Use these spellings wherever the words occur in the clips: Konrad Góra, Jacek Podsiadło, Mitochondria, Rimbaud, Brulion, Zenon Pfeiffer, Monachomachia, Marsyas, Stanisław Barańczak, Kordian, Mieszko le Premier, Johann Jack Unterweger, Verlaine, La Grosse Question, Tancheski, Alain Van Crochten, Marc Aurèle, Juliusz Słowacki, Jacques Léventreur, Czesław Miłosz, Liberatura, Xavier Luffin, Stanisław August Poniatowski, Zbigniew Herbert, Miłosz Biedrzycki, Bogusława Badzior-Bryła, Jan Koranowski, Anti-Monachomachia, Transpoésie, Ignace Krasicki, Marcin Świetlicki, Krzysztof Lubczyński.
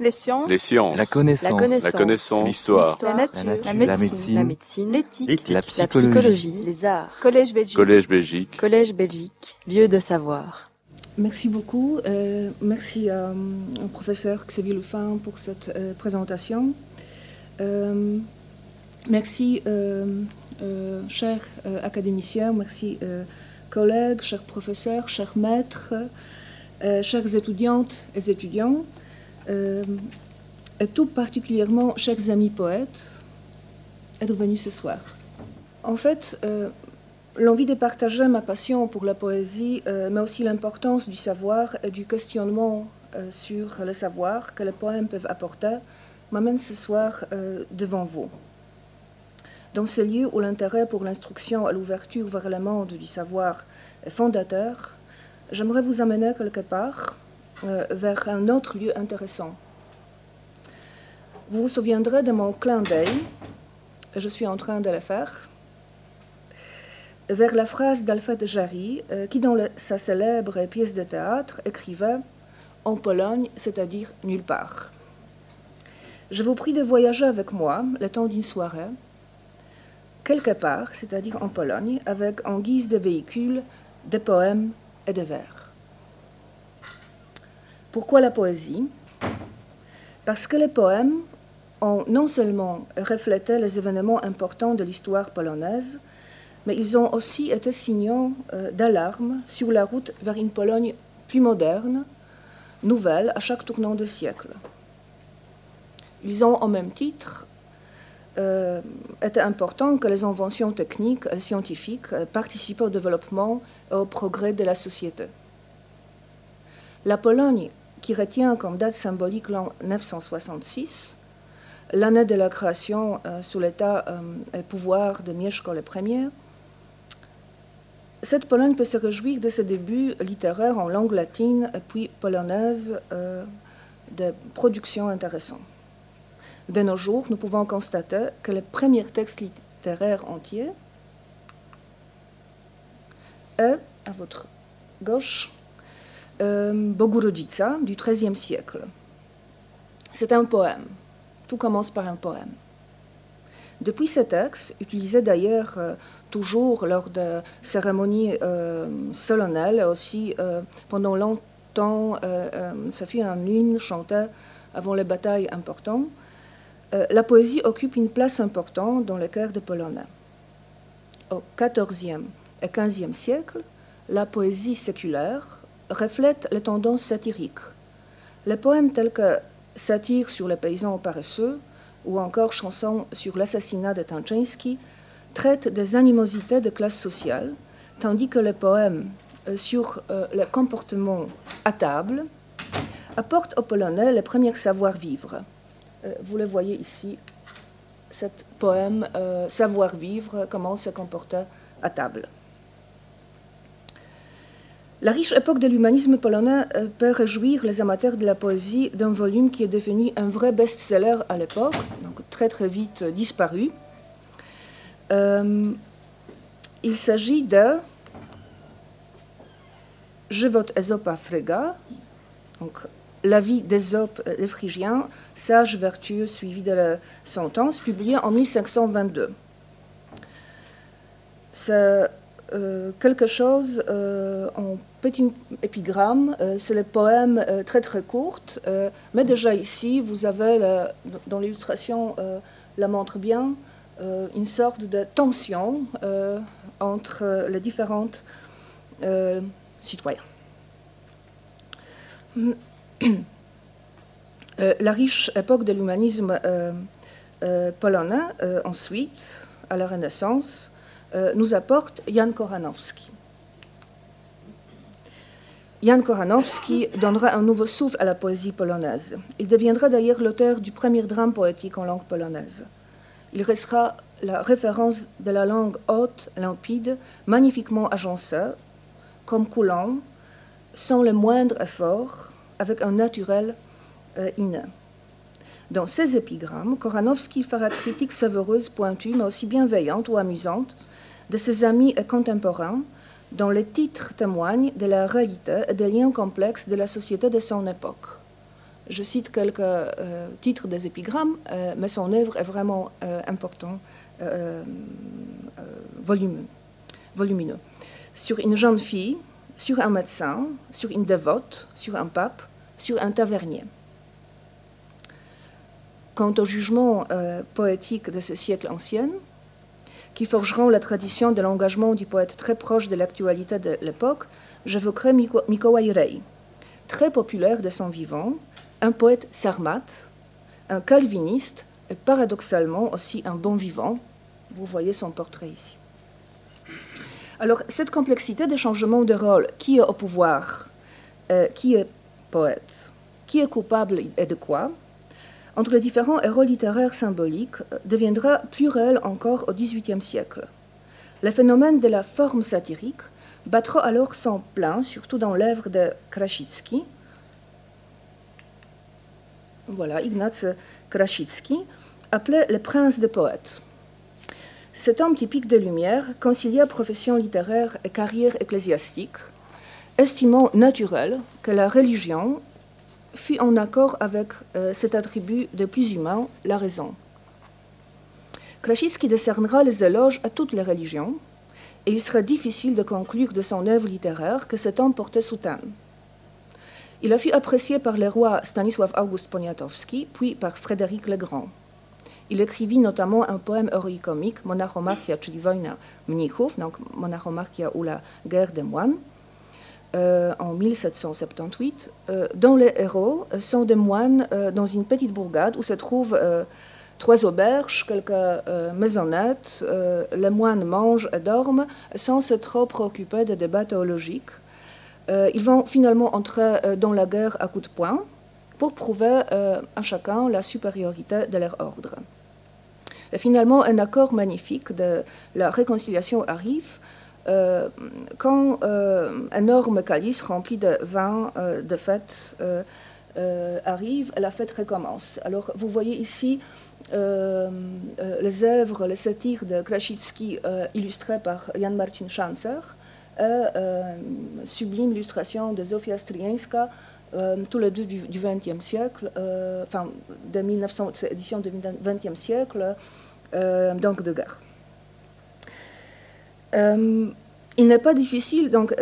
Les sciences, la connaissance, l'histoire, la médecine, l'éthique, la psychologie, les arts, collège Belgique, lieu de savoir. Merci beaucoup. Merci à professeur Xavier Luffin pour cette présentation. Merci chers académiciens, merci collègues, chers professeurs, chers maîtres, chers étudiantes et étudiants, et tout particulièrement chers amis poètes, être venus ce soir. En fait, l'envie de partager ma passion pour la poésie, mais aussi l'importance du savoir et du questionnement sur le savoir que les poèmes peuvent apporter, m'amène ce soir devant vous. Dans ce lieu où l'intérêt pour l'instruction et l'ouverture vers le monde du savoir est fondateur, j'aimerais vous amener quelque part vers un autre lieu intéressant. Vous vous souviendrez de mon clin d'œil, je suis en train de le faire, vers la phrase d'Alfred Jarry, qui dans sa célèbre pièce de théâtre écrivait « En Pologne, c'est-à-dire nulle part ». Je vous prie de voyager avec moi le temps d'une soirée, quelque part, c'est-à-dire en Pologne, avec en guise de véhicule des poèmes et des vers. Pourquoi la poésie ? Parce que les poèmes ont non seulement reflété les événements importants de l'histoire polonaise, mais ils ont aussi été signaux d'alarme sur la route vers une Pologne plus moderne, nouvelle à chaque tournant de siècle. Ils ont, au même titre, était important que les inventions techniques et scientifiques participent au développement et au progrès de la société. La Pologne, qui retient comme date symbolique l'an 966, l'année de la création sous l'État et pouvoir de Mieszko le Premier, cette Pologne peut se réjouir de ses débuts littéraires en langue latine et puis polonaise de production intéressante. De nos jours, nous pouvons constater que les premiers textes littéraires entiers est, à votre gauche, Bogurodzica du XIIIe siècle. C'est un poème. Tout commence par un poème. Depuis ces textes, utilisés d'ailleurs toujours lors de cérémonies solennelles, aussi pendant longtemps, ça fut un hymne chanté avant les batailles importantes, la poésie occupe une place importante dans le cœur des Polonais. Au XIVe et XVe siècle, la poésie séculaire reflète les tendances satiriques. Les poèmes tels que Satire sur les paysans paresseux ou encore Chanson sur l'assassinat de Tancheski traitent des animosités de classe sociale, tandis que les poèmes sur le comportement à table apportent aux Polonais les premiers savoir-vivre. Vous le voyez ici, ce poème « Savoir-vivre », comment se comporter à table. La riche époque de l'humanisme polonais peut réjouir les amateurs de la poésie d'un volume qui est devenu un vrai best-seller à l'époque, donc très très vite disparu. Il s'agit de « Żywot Ezopa Fryga », donc La vie d'Ésope le Phrygien, sage vertueux suivi de la sentence, publié en 1522. C'est quelque chose en petit épigramme, c'est le poème très très court, mais déjà ici, vous avez, dans l'illustration, la montre bien, une sorte de tension entre les différents citoyens. La riche époque de l'humanisme polonais, ensuite, à la Renaissance, nous apporte Jan Koranowski. Jan Koranowski donnera un nouveau souffle à la poésie polonaise. Il deviendra d'ailleurs l'auteur du premier drame poétique en langue polonaise. Il restera la référence de la langue haute, limpide, magnifiquement agencée, comme coulant, sans le moindre effort, avec un naturel inné. Dans ses épigrammes, Koranowski fera critique savoureuse, pointue, mais aussi bienveillante ou amusante de ses amis et contemporains, dont les titres témoignent de la réalité et des liens complexes de la société de son époque. Je cite quelques titres des épigrammes, mais son œuvre est vraiment importante, volumineux. Sur une jeune fille, sur un médecin, sur une dévote, sur un pape, sur un tavernier. Quant au jugement poétique de ce siècle ancien, qui forgeront la tradition de l'engagement du poète très proche de l'actualité de l'époque, j'évoquerai Mikołaj Rej, très populaire de son vivant, un poète sarmate, un calviniste et paradoxalement aussi un bon vivant. Vous voyez son portrait ici. Alors, cette complexité de changement de rôle, qui est au pouvoir, qui est poète, qui est coupable et de quoi, entre les différents héros littéraires symboliques, deviendra plus réel encore au XVIIIe siècle. Le phénomène de la forme satirique battra alors son plein, surtout dans l'œuvre de Krasicki. Voilà, Ignace Krasicki, appelé le prince des poètes. Cet homme typique des Lumières concilia profession littéraire et carrière ecclésiastique, estimant naturel que la religion fut en accord avec cet attribut de plus humain, la raison. Krasicki décernera les éloges à toutes les religions, et il sera difficile de conclure de son œuvre littéraire que cet homme portait soutane. Il a fut apprécié par le roi Stanisław August Poniatowski, puis par Frédéric le Grand. Il écrivit notamment un poème héroïcomique, Monachomachia, czyli Wojna Mnichów, donc Monachomachia ou la guerre des moines, en 1778, dont les héros sont des moines dans une petite bourgade où se trouvent trois auberges, quelques maisonnettes, les moines mangent et dorment sans se trop préoccuper de débats théologiques. Ils vont finalement entrer dans la guerre à coups de poing pour prouver à chacun la supériorité de leur ordre. Et finalement, un accord magnifique de la réconciliation arrive quand un énorme calice rempli de vin de fête arrive et la fête recommence. Alors, vous voyez ici les œuvres, les satires de Krasicki illustrées par Jan Martin Schanzer et sublime illustration de Zofia Strienska, tous les deux du XXe siècle, enfin, de 1900, édition du XXe siècle, donc de guerre. Il n'est pas difficile, donc,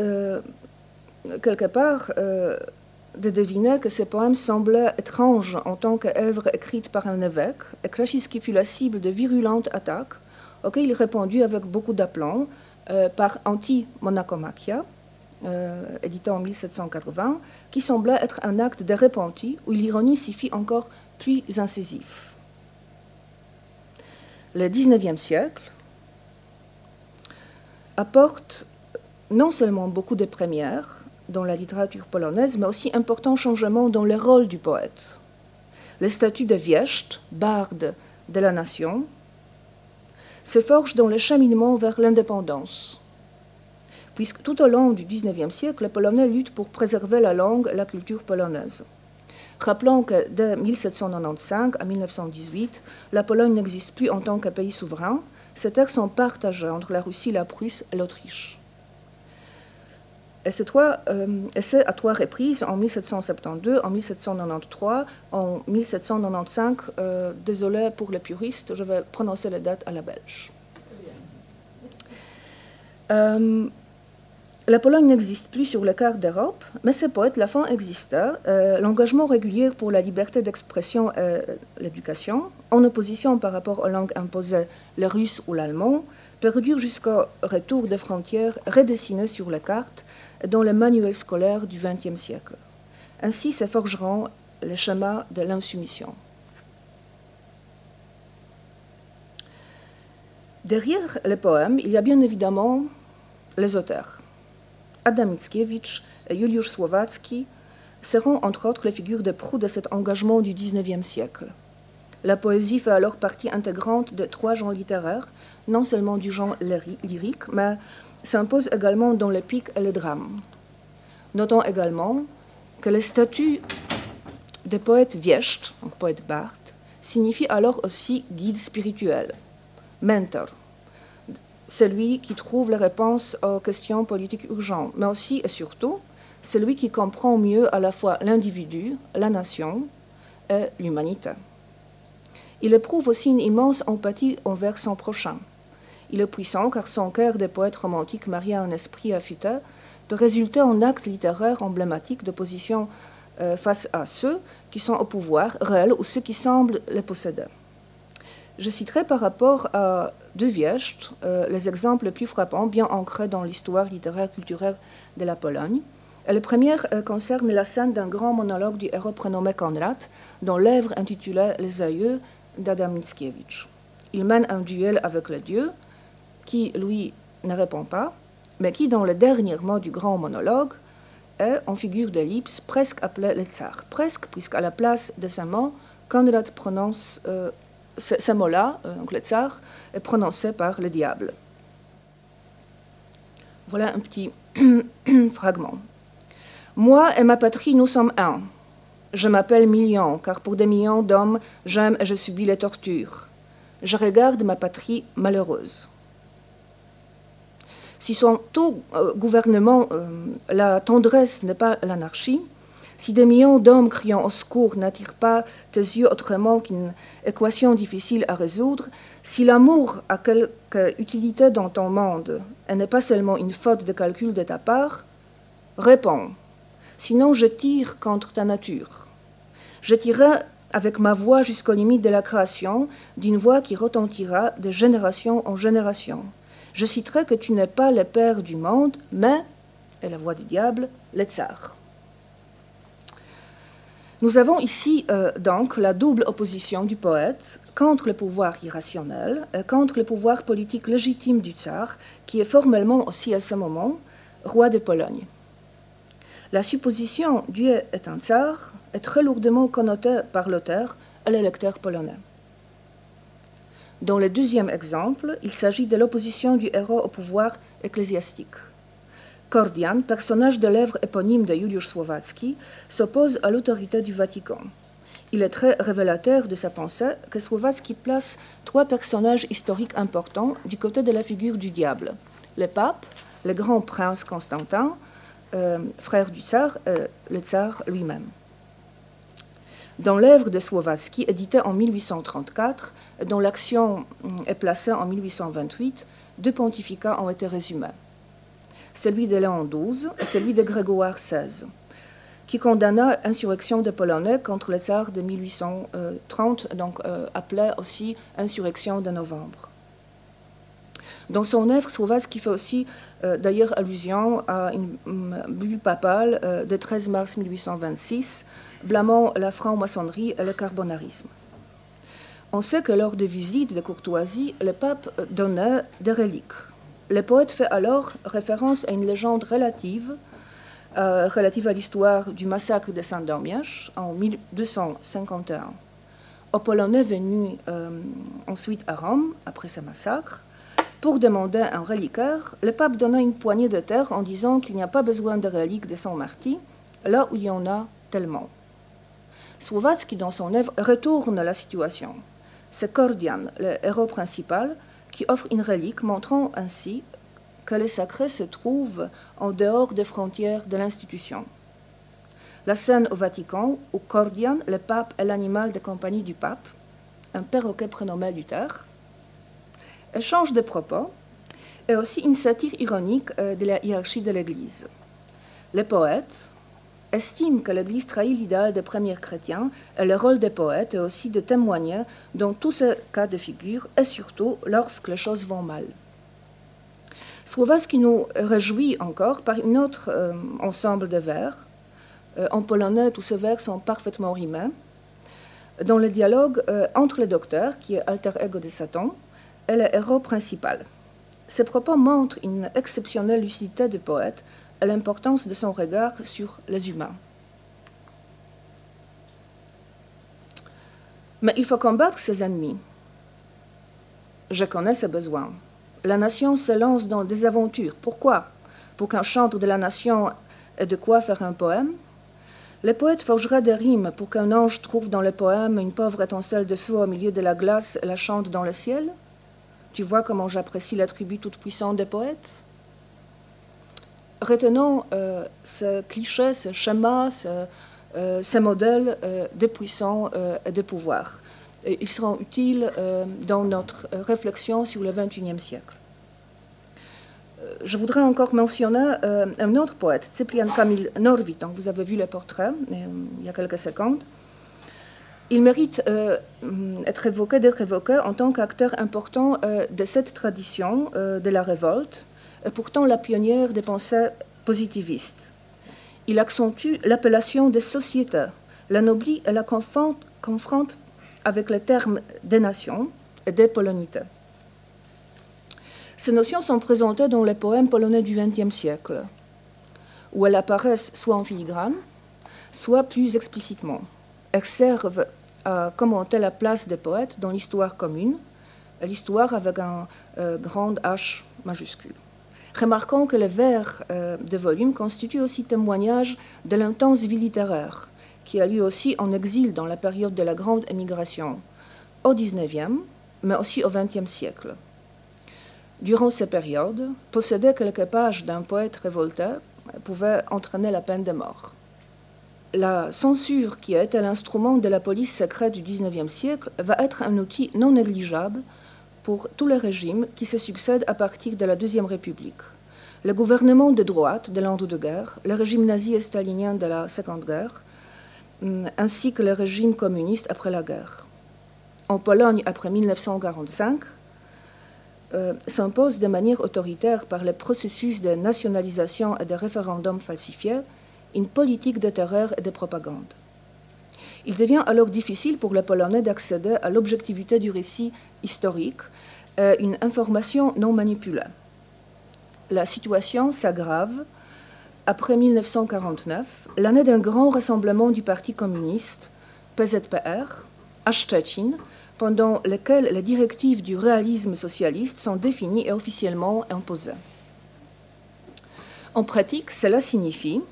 quelque part, de deviner que ces poèmes semblaient étranges en tant qu'œuvre écrite par un évêque, et Krasicki fut la cible de virulentes attaques, auxquelles il répondit avec beaucoup d'aplomb par Anti-Monachomachia, édité en 1780, qui semblait être un acte de repenti où l'ironie s'y fit encore plus incisive. Le XIXe siècle apporte non seulement beaucoup de premières dans la littérature polonaise, mais aussi important changement dans le rôle du poète. Le statut de Wieszcz, barde de la nation, se forge dans le cheminement vers l'indépendance, puisque tout au long du XIXe siècle, les Polonais luttent pour préserver la langue et la culture polonaise. Rappelons que de 1795 à 1918, la Pologne n'existe plus en tant que pays souverain. Ces terres sont partagées entre la Russie, la Prusse et l'Autriche. Et c'est à trois reprises, en 1772, en 1793, en 1795, désolé pour les puristes, je vais prononcer les dates à la belge. La Pologne n'existe plus sur les cartes d'Europe, mais ses poètes la font exister. L'engagement régulier pour la liberté d'expression et l'éducation, en opposition par rapport aux langues imposées, le russe ou l'allemand, perdure jusqu'au retour des frontières redessinées sur les cartes dans les manuels scolaires du XXe siècle. Ainsi se forgeront les schémas de l'insoumission. Derrière les poèmes, il y a bien évidemment les auteurs. Adam Mickiewicz et Juliusz Słowacki seront entre autres les figures de proue de cet engagement du XIXe siècle. La poésie fait alors partie intégrante de trois genres littéraires, non seulement du genre lyrique, mais s'impose également dans l'épique et le drame. Notons également que le statut des poètes wieszcz, donc poète barde, signifie alors aussi guide spirituel, mentor, celui qui trouve les réponses aux questions politiques urgentes, mais aussi et surtout celui qui comprend mieux à la fois l'individu, la nation, est l'humanité. Il éprouve aussi une immense empathie envers son prochain. Il est puissant car son cœur de poète romantique marié à un esprit affûté peut résulter en acte littéraire emblématique de position face à ceux qui sont au pouvoir réel ou ceux qui semblent les posséder. Je citerai par rapport à Wieszcz les exemples les plus frappants, bien ancrés dans l'histoire littéraire culturelle de la Pologne. Et le premier concerne la scène d'un grand monologue du héros prénommé Konrad, dont l'œuvre intitulée « Les aïeux » d'Adam Mickiewicz. Il mène un duel avec le dieu, qui, lui, ne répond pas, mais qui, dans le dernier mot du grand monologue, est, en figure d'ellipse, presque appelé le tsar. Presque, puisqu'à la place de ce mot, Konrad prononce ce mot-là, donc le tsar, est prononcé par le diable. Voilà un petit fragment. « Moi et ma patrie, nous sommes un. Je m'appelle Million, car pour des millions d'hommes, j'aime et je subis les tortures. Je regarde ma patrie malheureuse. » Si son tout gouvernement, la tendresse n'est pas l'anarchie, si des millions d'hommes criant au secours n'attirent pas tes yeux autrement qu'une équation difficile à résoudre, si l'amour a quelque utilité dans ton monde et n'est pas seulement une faute de calcul de ta part, réponds, sinon je tire contre ta nature. Je tirerai avec ma voix jusqu'aux limites de la création, d'une voix qui retentira de génération en génération. Je citerai que tu n'es pas le père du monde, mais, et la voix du diable, le tsar. Nous avons ici donc la double opposition du poète contre le pouvoir irrationnel, contre le pouvoir politique légitime du tsar, qui est formellement aussi à ce moment roi de Pologne. La supposition « Dieu est un tsar » est très lourdement connotée par l'auteur et le lecteur polonais. Dans le deuxième exemple, il s'agit de l'opposition du héros au pouvoir ecclésiastique. Kordian, personnage de l'œuvre éponyme de Juliusz Słowacki, s'oppose à l'autorité du Vatican. Il est très révélateur de sa pensée que Słowacki place trois personnages historiques importants du côté de la figure du diable. Le pape, le grand prince Constantin, frère du tsar, le tsar lui-même. Dans l'œuvre de Słowacki, éditée en 1834, dont l'action est placée en 1828, deux pontificats ont été résumés. Celui de Léon XII et celui de Grégoire XVI, qui condamna l'insurrection des Polonais contre le tsar de 1830, donc appelée aussi insurrection de novembre. Dans son œuvre, Słowacki fait aussi d'ailleurs allusion à une bulle papale de 13 mars 1826, blâmant la franc-maçonnerie et le carbonarisme. On sait que lors de visites de courtoisie, le pape donnait des reliques. Le poète fait alors référence à une légende relative à l'histoire du massacre de Sandomierz en 1251. Aux Polonais venus ensuite à Rome, après ce massacre, pour demander un reliquaire, le pape donna une poignée de terre en disant qu'il n'y a pas besoin de reliques de Saint Martin, là où il y en a tellement. Słowacki, dans son œuvre, retourne la situation. C'est Kordian, le héros principal, qui offre une relique, montrant ainsi que le sacré se trouve en dehors des frontières de l'institution. La scène au Vatican, où Kordian, le pape, est l'animal de compagnie du pape, un perroquet prénommé Luther, échange de propos, et aussi une satire ironique de la hiérarchie de l'Église. Les poètes estime que l'Église trahit l'idéal des premiers chrétiens et le rôle des poètes est aussi de témoigner dans tous ces cas de figure et surtout lorsque les choses vont mal. Słowacki nous réjouit encore par un autre ensemble de vers. En polonais, tous ces vers sont parfaitement rimés. Dans le dialogue entre le docteur, qui est alter ego de Satan, et le héros principal. Ces propos montrent une exceptionnelle lucidité du poète à l'importance de son regard sur les humains. Mais il faut combattre ses ennemis. Je connais ses besoins. La nation se lance dans des aventures. Pourquoi? Pour qu'un chantre de la nation ait de quoi faire un poème? Le poète forgera des rimes pour qu'un ange trouve dans le poème une pauvre étincelle de feu au milieu de la glace et la chante dans le ciel? Tu vois comment j'apprécie l'attribut toute-puissante des poètes? Retenons ce cliché, ce schéma, ce ces modèles de puissance et de pouvoir. Et ils seront utiles dans notre réflexion sur le XXIe siècle. Je voudrais encore mentionner un autre poète, Cyprian Kamil Norvi, donc vous avez vu le portrait il y a quelques secondes. Il mérite d'être évoqué en tant qu'acteur important de cette tradition de la révolte, et pourtant la pionnière des pensées positivistes. Il accentue l'appellation des sociétés, l'ennoblit et la confronte avec le terme des nations et des polonités. Ces notions sont présentées dans les poèmes polonais du XXe siècle, où elles apparaissent soit en filigrane, soit plus explicitement. Elles servent à commenter la place des poètes dans l'histoire commune, l'histoire avec un grand H majuscule. Remarquons que les vers de volume constituent aussi témoignage de l'intense vie littéraire, qui a lieu aussi en exil dans la période de la grande émigration, au XIXe, mais aussi au XXe siècle. Durant ces périodes, posséder quelques pages d'un poète révolté pouvait entraîner la peine de mort. La censure, qui était l'instrument de la police secrète du XIXe siècle, va être un outil non négligeable pour tous les régimes qui se succèdent à partir de la Deuxième République. Le gouvernement de droite de l'entre-deux-guerres, le régime nazi et stalinien de la Seconde Guerre, ainsi que le régime communiste après la guerre. En Pologne, après 1945, s'impose de manière autoritaire par le processus de nationalisation et de référendums falsifiés une politique de terreur et de propagande. Il devient alors difficile pour les Polonais d'accéder à l'objectivité du récit historique et une information non manipulée. La situation s'aggrave après 1949, l'année d'un grand rassemblement du Parti communiste, PZPR, à Szczecin, pendant lequel les directives du réalisme socialiste sont définies et officiellement imposées. En pratique, cela signifie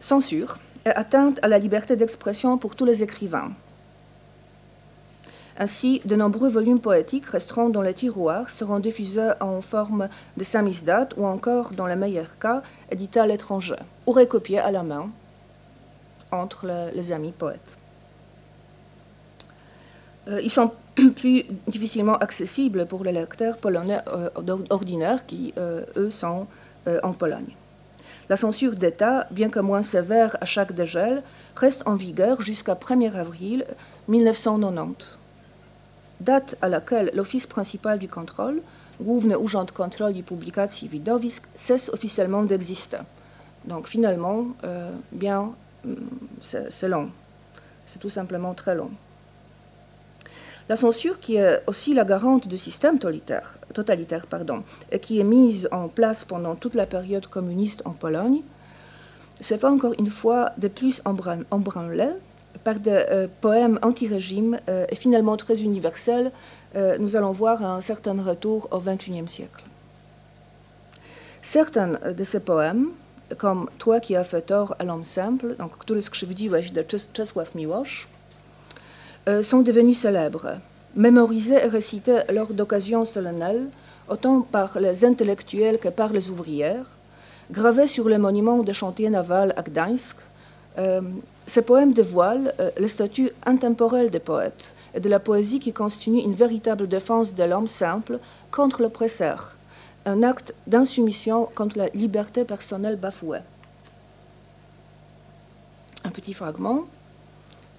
censure et atteinte à la liberté d'expression pour tous les écrivains. Ainsi, de nombreux volumes poétiques resteront dans les tiroirs, seront diffusés en forme de samizdat ou encore, dans le meilleur cas, édités à l'étranger ou recopiés à la main entre les amis poètes. Ils sont plus difficilement accessibles pour les lecteurs polonais ordinaires qui, eux, sont en Pologne. La censure d'État, bien que moins sévère à chaque dégel, reste en vigueur jusqu'à 1er avril 1990, date à laquelle l'Office principal du contrôle, Główny Urząd Kontroli Publikacji Widowisk, cesse officiellement d'exister. Donc finalement, c'est long. C'est tout simplement très long. La censure, qui est aussi la garante du système totalitaire, et qui est mise en place pendant toute la période communiste en Pologne, se fait encore une fois de plus embranler par des poèmes anti-régime et finalement très universels. Nous allons voir un certain retour au XXIe siècle. Certains de ces poèmes, comme « Toi qui as fait tort à l'homme simple », donc « Który skrzywdziłeś » de Czesław Miłosz, sont devenus célèbres, mémorisés et récités lors d'occasions solennelles, autant par les intellectuels que par les ouvrières, gravés sur les monuments des chantiers navals à Gdańsk. Ces poèmes dévoilent le statut intemporel des poètes et de la poésie qui constitue une véritable défense de l'homme simple contre l'oppresseur, un acte d'insoumission contre la liberté personnelle bafouée. Un petit fragment.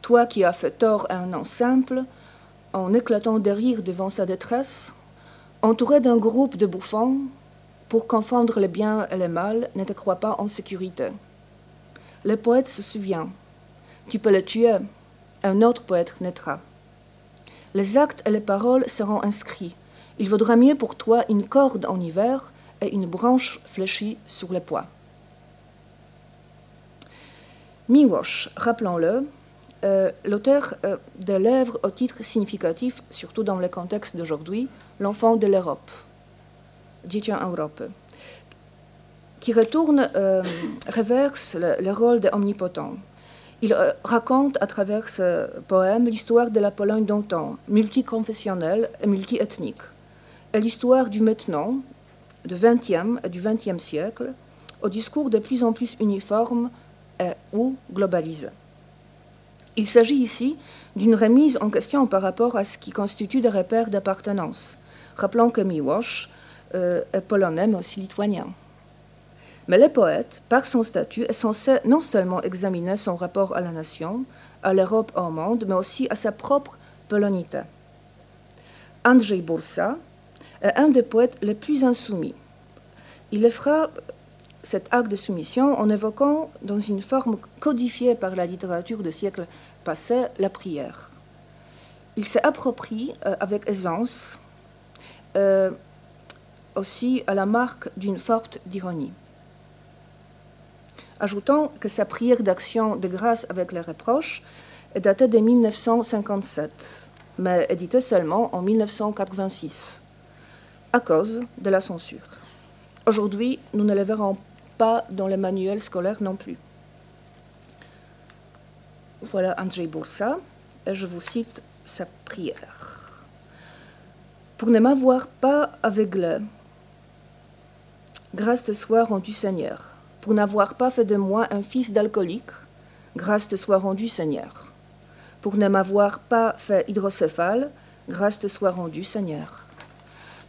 Toi qui as fait tort à un homme simple, en éclatant de rire devant sa détresse, entouré d'un groupe de bouffons, pour confondre le bien et le mal, ne te crois pas en sécurité. Le poète se souvient. Tu peux le tuer, un autre poète naîtra. Les actes et les paroles seront inscrits. Il vaudra mieux pour toi une corde en hiver et une branche fléchie sur le poids. Miłosz, rappelons-le, l'auteur de l'œuvre au titre significatif, surtout dans le contexte d'aujourd'hui, l'enfant de l'Europe, Dzieciątko Europy, qui reverse le rôle de l'omnipotent. Il raconte à travers ce poème l'histoire de la Pologne d'antan, multiconfessionnelle et multiethnique, à l'histoire du maintenant, du XXe siècle, au discours de plus en plus uniforme ou globalisé. Il s'agit ici d'une remise en question par rapport à ce qui constitue des repères d'appartenance, rappelant que Miłosz est polonais mais aussi lituanien. Mais le poète, par son statut, est censé non seulement examiner son rapport à la nation, à l'Europe et au monde, mais aussi à sa propre polonité. Andrzej Bursa est un des poètes les plus insoumis. Il effraie cet acte de soumission en évoquant, dans une forme codifiée par la littérature des siècles passés, la prière. Il s'approprie avec aisance, aussi à la marque d'une forte ironie. Ajoutons que sa prière d'action de grâce avec les reproches est datée de 1957, mais éditée seulement en 1986, à cause de la censure. Aujourd'hui, nous ne le verrons pas dans les manuels scolaires non plus. Voilà Andrzej Bursa, et je vous cite sa prière. « Pour ne m'avoir pas aveuglé, grâce te soit rendue Seigneur. Pour n'avoir pas fait de moi un fils d'alcoolique, grâce te soit rendue, Seigneur. Pour ne m'avoir pas fait hydrocéphale, grâce te soit rendue, Seigneur.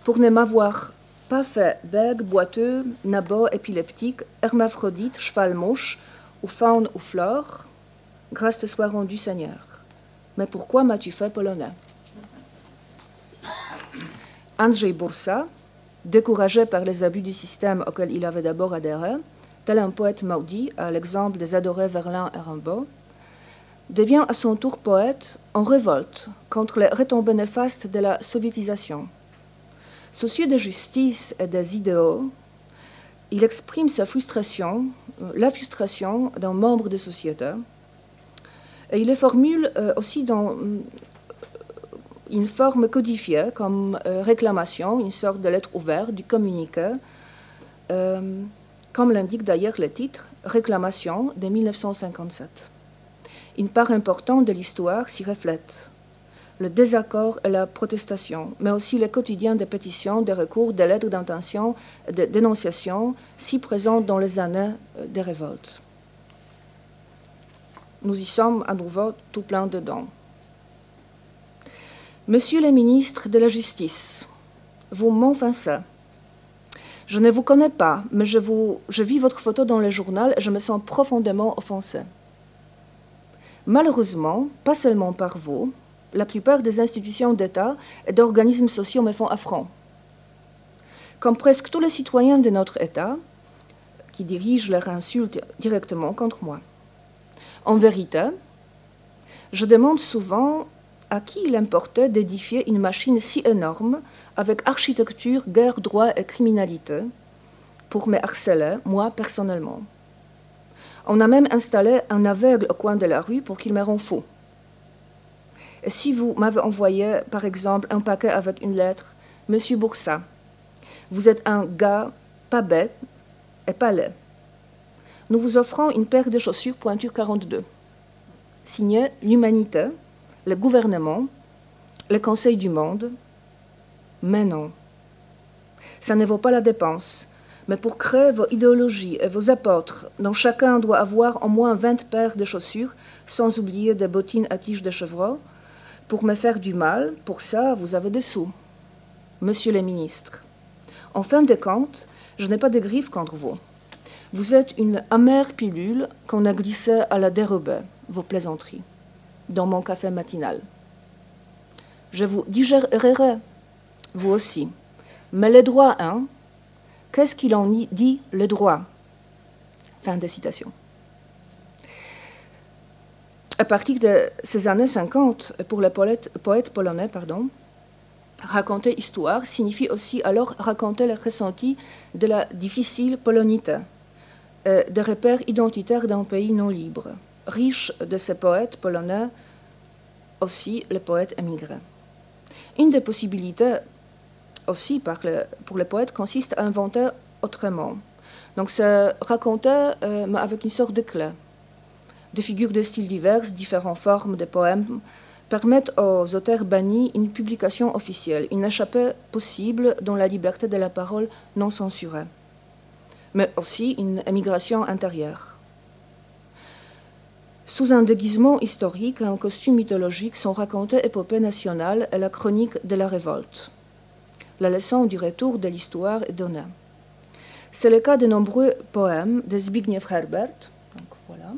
Pour ne m'avoir pas fait bègue, boiteux, nabot, épileptique, hermaphrodite, cheval mouche, ou faune ou flore, grâce te soit rendue, Seigneur. Mais pourquoi m'as-tu fait polonais? » Andrzej Bursa, découragé par les abus du système auquel il avait d'abord adhéré, tel un poète maudit, à l'exemple des adorés Verlaine et Rimbaud, devient à son tour poète en révolte contre les retombées néfastes de la soviétisation. Soucieux de justice et des idéaux, il exprime sa frustration, la frustration d'un membre de société, et il le formule aussi dans une forme codifiée comme réclamation, une sorte de lettre ouverte du communiqué, comme l'indique d'ailleurs le titre « Réclamation » de 1957. Une part importante de l'histoire s'y reflète. Le désaccord et la protestation, mais aussi le quotidien des pétitions, des recours, des lettres d'intention, des dénonciations, si présentes dans les années des révoltes. Nous y sommes à nouveau tout plein dedans. Monsieur le ministre de la Justice, vous m'offensez. Je ne vous connais pas, mais je vis votre photo dans le journal et je me sens profondément offensée. Malheureusement, pas seulement par vous, la plupart des institutions d'État et d'organismes sociaux me font affront. Comme presque tous les citoyens de notre État, qui dirigent leurs insultes directement contre moi. En vérité, je demande souvent à qui il importait d'édifier une machine si énorme avec architecture, guerre, droit et criminalité, pour me harceler, moi, personnellement. On a même installé un aveugle au coin de la rue pour qu'il me rende fou. Et si vous m'avez envoyé, par exemple, un paquet avec une lettre, « Monsieur Bursa, vous êtes un gars pas bête et pas laid. Nous vous offrons une paire de chaussures pointure 42. » Signé l'Humanité, le gouvernement, le Conseil du monde. Mais non, ça ne vaut pas la dépense. Mais pour créer vos idéologies et vos apôtres, dont chacun doit avoir au moins 20 paires de chaussures, sans oublier des bottines à tiges de chevreau, pour me faire du mal, pour ça, vous avez des sous. Monsieur le ministre, en fin de compte, je n'ai pas de griffes contre vous. Vous êtes une amère pilule qu'on a glissée à la dérobée, vos plaisanteries, dans mon café matinal. Je vous digérerai, vous aussi. Mais le droit, hein? Qu'est-ce qu'il en dit, le droit? Fin de citation. À partir de ces années 50, pour le poète polonais, raconter histoire signifie aussi alors raconter le ressenti de la difficile polonité, des repères identitaires d'un pays non libre, riche de ses poètes polonais, aussi les poètes émigrés. Une des possibilités aussi pour le poète consiste à inventer autrement. Donc c'est raconter, mais avec une sorte de clé, des figures de styles divers, différentes formes de poèmes, permettent aux auteurs bannis une publication officielle, une échappée possible dans la liberté de la parole non censurée, mais aussi une émigration intérieure. Sous un déguisement historique et un costume mythologique sont racontées l'épopée nationale et la chronique de la révolte. La leçon du retour de l'histoire est donnée. C'est le cas de nombreux poèmes de Zbigniew Herbert. Donc, voilà.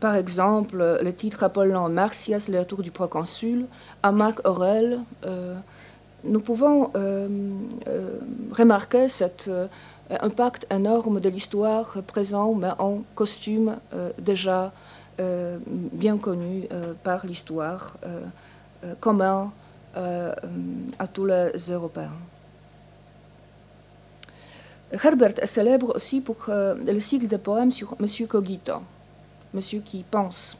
Par exemple, le titre appelant Marsyas, le retour du proconsul, à Marc Aurèle. Nous pouvons remarquer cette impact énorme de l'histoire présent, mais en costume déjà bien connu par l'histoire, commun à tous les Européens. Herbert est célèbre aussi pour le cycle de poèmes sur Monsieur Cogito, Monsieur qui pense.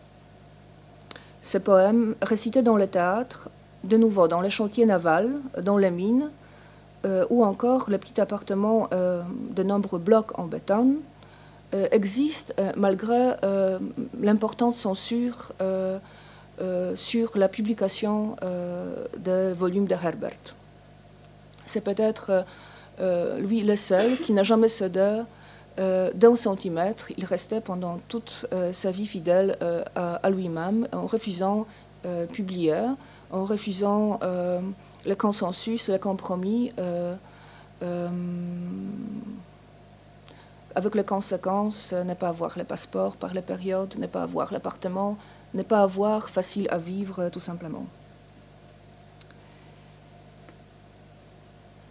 Ces poèmes récités dans le théâtre, de nouveau dans les chantiers navals, dans les mines, ou encore le petit appartement de nombreux blocs en béton, existe malgré l'importante censure sur la publication des volumes de Herbert. C'est peut-être lui le seul qui n'a jamais cédé d'un centimètre. Il restait pendant toute sa vie fidèle à lui-même, en refusant publier, en refusant le consensus, le compromis, avec les conséquences, ne pas avoir le passeport par la période, ne pas avoir l'appartement, ne pas avoir facile à vivre, tout simplement.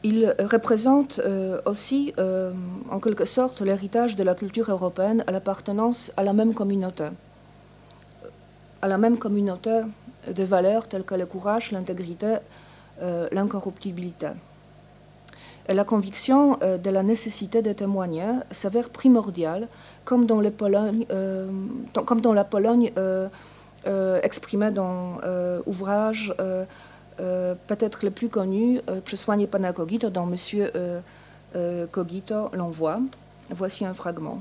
Il représente aussi, en quelque sorte, l'héritage de la culture européenne à l'appartenance à la même communauté de valeurs telles que le courage, l'intégrité, l'incorruptibilité. Et la conviction de la nécessité de témoigner s'avère primordiale, comme dans, la Pologne exprimée dans l'ouvrage peut-être le plus connu, Przesłanie Pana Cogito, dont Monsieur Cogito l'envoie. Voici un fragment.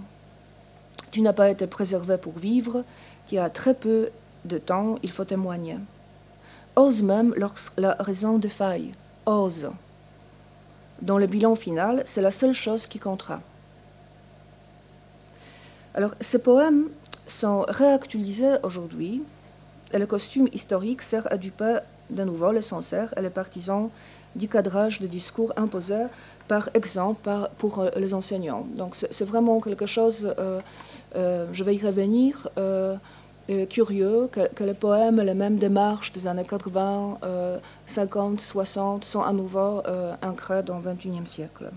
« Tu n'as pas été préservé pour vivre, tu as très peu de temps, il faut témoigner. » Ose même lorsque la raison défaille. Ose. Dans le bilan final, c'est la seule chose qui comptera. Alors, ces poèmes sont réactualisés aujourd'hui et le costume historique sert à duper de nouveau les censeurs et les partisans du cadrage de discours imposés, par exemple, pour les enseignants. Donc, c'est vraiment quelque chose, je vais y revenir, curieux que les poèmes, les mêmes démarches des années 80, 50, 60 sont à nouveau ancrés dans le XXIe siècle.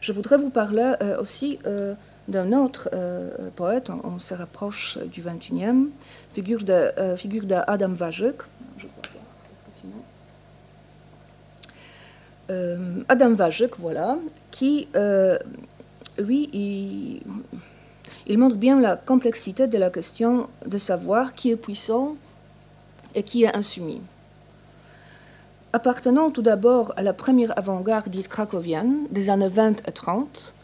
Je voudrais vous parler aussi d'un autre poète, on se rapproche du XXIe, figure de Adam Mickiewicz. Adam Mickiewicz, voilà, qui, lui, il montre bien la complexité de la question de savoir qui est puissant et qui est insoumis. Appartenant tout d'abord à la première avant-garde dite cracovienne des années 20 et 30,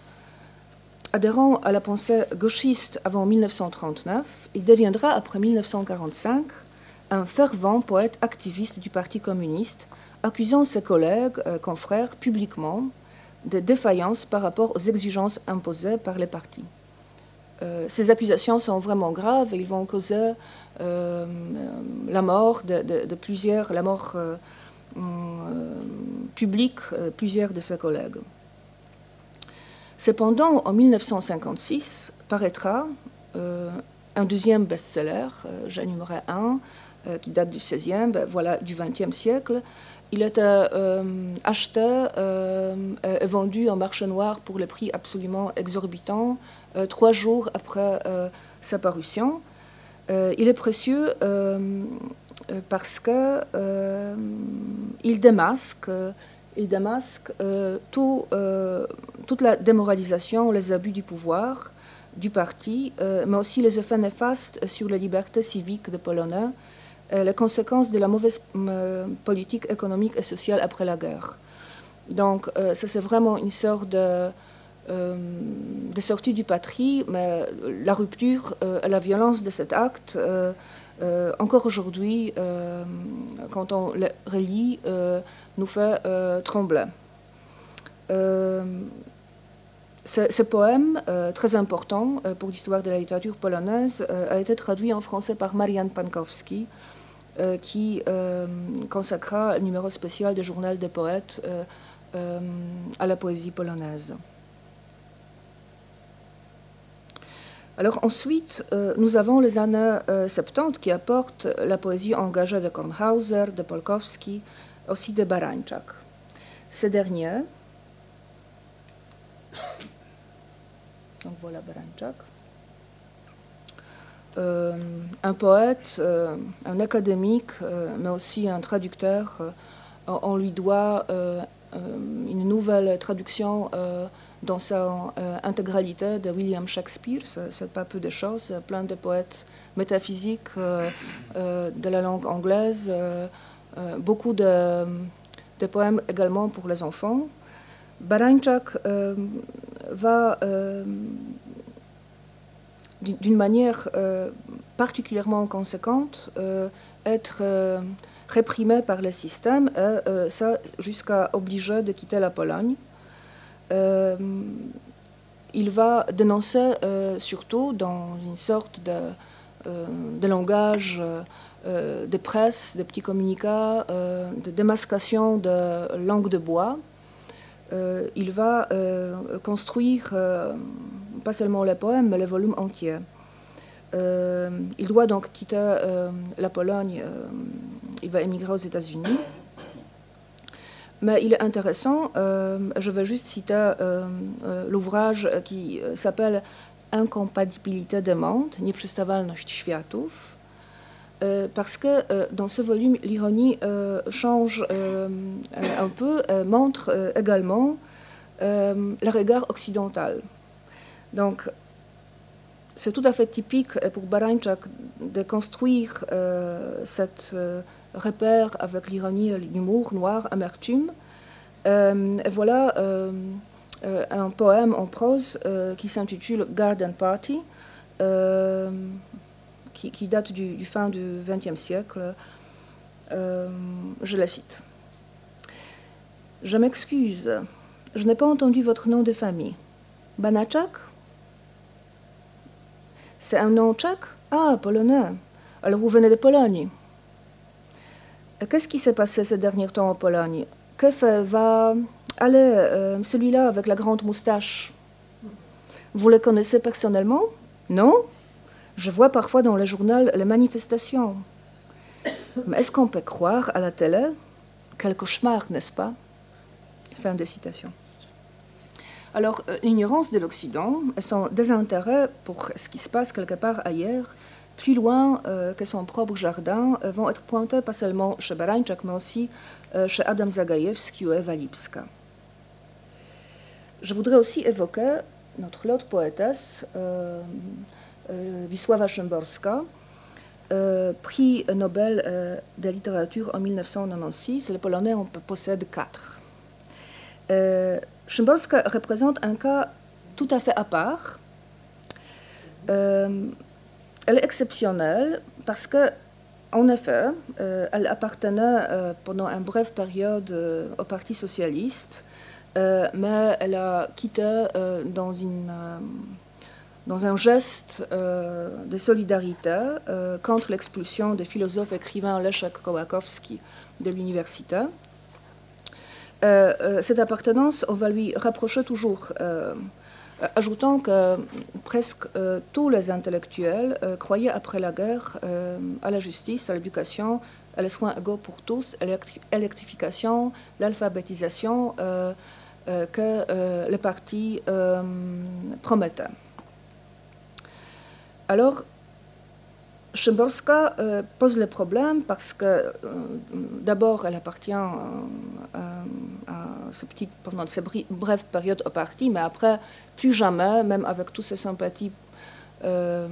adhérant à la pensée gauchiste avant 1939, il deviendra après 1945 un fervent poète activiste du Parti communiste, accusant ses collègues, confrères, publiquement de défaillance par rapport aux exigences imposées par les partis. Ces accusations sont vraiment graves et ils vont causer la mort de plusieurs, la mort publique de plusieurs de ses collègues. Cependant, en 1956, paraîtra un deuxième best-seller, j'énumérerai un, qui date du XVIe, voilà, du XXe siècle. Il était acheté et vendu en marché noir pour le prix absolument exorbitant, 3 jours après sa parution. Il est précieux parce que il démasque toute la démoralisation, les abus du pouvoir, du parti, mais aussi les effets néfastes sur la liberté civique des Polonais, les conséquences de la mauvaise politique économique et sociale après la guerre. Donc, ça c'est vraiment une sorte de de sortie du patrie, mais la rupture, la violence de cet acte, encore aujourd'hui, quand on le relit, nous fait trembler. Ce poème, très important pour l'histoire de la littérature polonaise, a été traduit en français par Marian Pankowski, qui consacra un numéro spécial du Journal des poètes à la poésie polonaise. Alors ensuite, nous avons les années 70 qui apportent la poésie engagée de Kornhauser, de Polkowski, aussi de Barańczak. Ces derniers, donc voilà Barańczak, un poète, un académique, mais aussi un traducteur, on lui doit une nouvelle traduction dans sa intégralité de William Shakespeare, c'est pas peu de choses, plein de poètes métaphysiques de la langue anglaise, beaucoup de poèmes également pour les enfants. Barańczak va d'une manière particulièrement conséquente être réprimé par le système et ça jusqu'à obliger de quitter la Pologne. Il va dénoncer surtout dans une sorte de langage de presse, de petits communicats, de démascation de langue de bois. Il va construire pas seulement les poèmes, mais les volumes entiers. Il doit donc quitter la Pologne, il va émigrer aux États-Unis. Mais il est intéressant, je vais juste citer l'ouvrage qui s'appelle « Incompatibilité des mondes, nieprzystawalność światów », parce que dans ce volume, l'ironie change un peu, montre également le regard occidental. Donc, c'est tout à fait typique pour Barańczak de construire cette... repère avec l'ironie, l'humour noir, amertume. Et voilà un poème en prose qui s'intitule Garden Party, qui date du fin du XXe siècle. Je la cite. « Je m'excuse, je n'ai pas entendu votre nom de famille. Barańczak? C'est un nom tchèque? Ah, polonais. Alors vous venez de Pologne. Qu'est-ce qui s'est passé ces derniers temps en Pologne? Que fait va aller celui-là avec la grande moustache? Vous le connaissez personnellement? Non? Je vois parfois dans le journal les manifestations. Mais est-ce qu'on peut croire à la télé? Quel cauchemar, n'est-ce pas? » Fin de citation. Alors, l'ignorance de l'Occident et son désintérêt pour ce qui se passe quelque part ailleurs, plus loin que son propre jardin, vont être pointés pas seulement chez Barańczak, mais aussi chez Adam Zagajewski ou Ewa Lipska. Je voudrais aussi évoquer notre autre poétesse, Wisława Szymborska, prix Nobel de littérature en 1996. Les Polonais en possèdent 4. Szymborska représente un cas tout à fait à part. Elle est exceptionnelle parce qu'en effet, elle appartenait pendant une brève période au Parti socialiste, mais elle a quitté dans un geste de solidarité contre l'expulsion du philosophe écrivain Leszek Kołakowski de l'université. Cette appartenance, on va lui rapprocher toujours. Ajoutant que presque tous les intellectuels croyaient après la guerre à la justice, à l'éducation, à les soins égaux pour tous, à l'électrification, l'alphabétisation que le parti promettait. Alors, Szymborska pose le problème parce que d'abord, elle appartient pendant cette brève période au parti, mais après, plus jamais, même avec toutes ses sympathies, elle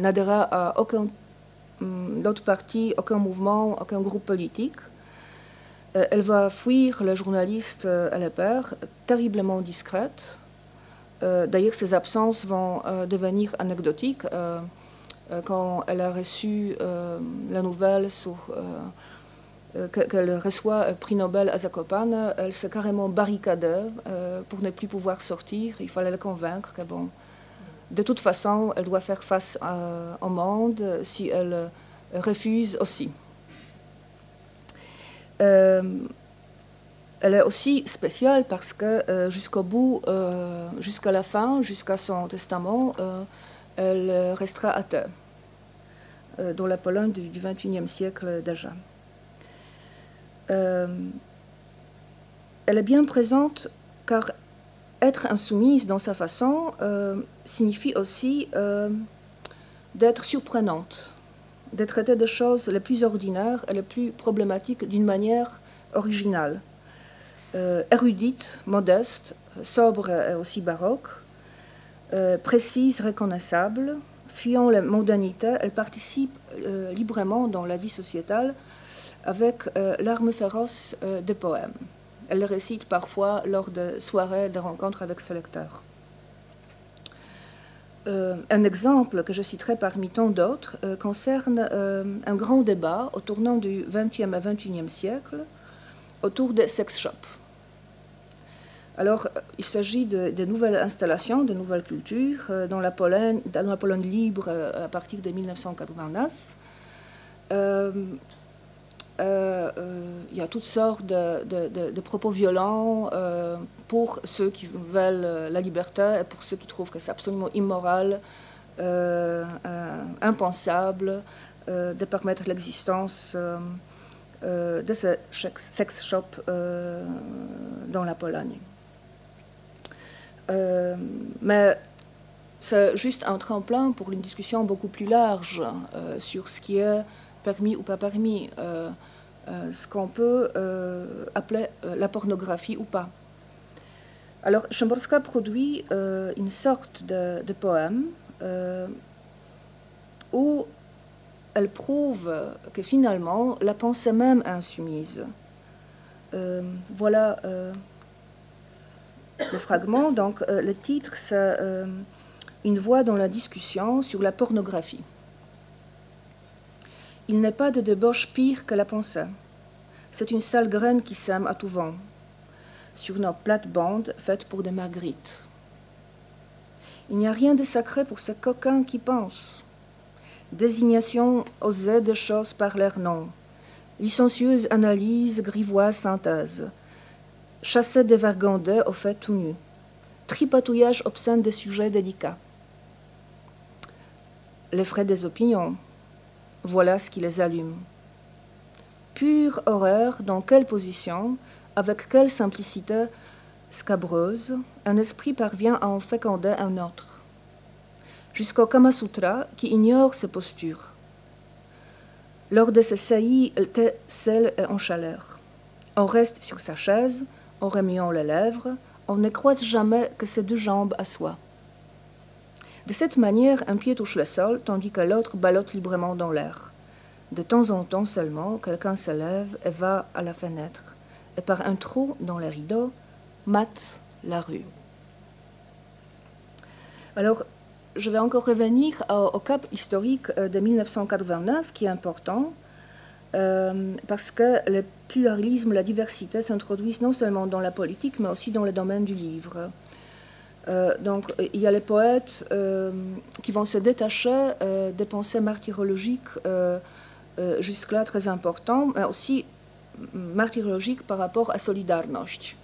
n'adhéra à aucun autre parti, aucun mouvement, aucun groupe politique. Elle va fuir le journaliste Hébert, terriblement discrète. D'ailleurs, ses absences vont devenir anecdotiques. Quand elle a reçu la nouvelle qu'elle reçoit le prix Nobel à Zakopane, elle s'est carrément barricadée pour ne plus pouvoir sortir. Il fallait la convaincre que, bon, de toute façon, elle doit faire face au monde si elle refuse aussi. Elle est aussi spéciale parce que jusqu'au bout, jusqu'à la fin, jusqu'à son testament, elle restera athée dans la Pologne du XXIe siècle déjà. Elle est bien présente car être insoumise dans sa façon signifie aussi d'être surprenante, de traiter des choses les plus ordinaires et les plus problématiques d'une manière originale. Érudite, modeste, sobre et aussi baroque, précise, reconnaissable, fuyant la modernité, elle participe librement dans la vie sociétale avec l'arme féroce des poèmes. Elle les récite parfois lors de soirées, de rencontres avec ses lecteurs. Un exemple que je citerai parmi tant d'autres concerne un grand débat au tournant du XXe et XXIe siècle autour des sex shops. Alors, il s'agit de nouvelles installations, de nouvelles cultures dans la Pologne libre à partir de 1989. Il y a toutes sortes de propos violents pour ceux qui veulent la liberté et pour ceux qui trouvent que c'est absolument immoral, impensable de permettre l'existence de ce sex shop dans la Pologne. Mais c'est juste un tremplin pour une discussion beaucoup plus large sur ce qui est permis ou pas permis, ce qu'on peut appeler la pornographie ou pas. Alors, Szymborska produit une sorte de poème où elle prouve que finalement, la pensée même est insoumise. Voilà le fragment. Donc, le titre, c'est Une voix dans la discussion sur la pornographie. Il n'est pas de débauche pire que la pensée. C'est une sale graine qui sème à tout vent, sur nos plates-bandes faites pour des marguerites. Il n'y a rien de sacré pour ces coquins qui pensent. Désignation osée de choses par leur nom, licencieuse analyse, grivoise synthèse, chassée de vergondés au fait tout nu, tripatouillage obscène de sujets délicats. Les frais des opinions, voilà ce qui les allume. Pure horreur, dans quelle position, avec quelle simplicité scabreuse, un esprit parvient à en féconder un autre. Jusqu'au Kama Sutra qui ignore ces postures. Lors de ces saillies, elle selle et en chaleur. On reste sur sa chaise, en remuant les lèvres, on ne croise jamais que ses deux jambes à soi. De cette manière, un pied touche le sol, tandis que l'autre ballotte librement dans l'air. De temps en temps seulement, quelqu'un se lève et va à la fenêtre, et par un trou dans les rideaux, mate la rue. Alors, je vais encore revenir au cap historique de 1989, qui est important, parce que le pluralisme, la diversité s'introduisent non seulement dans la politique, mais aussi dans le domaine du livre. Donc, il y a les poètes qui vont se détacher des pensées martyrologiques jusque-là très importantes, mais aussi martyrologiques par rapport à Solidarność.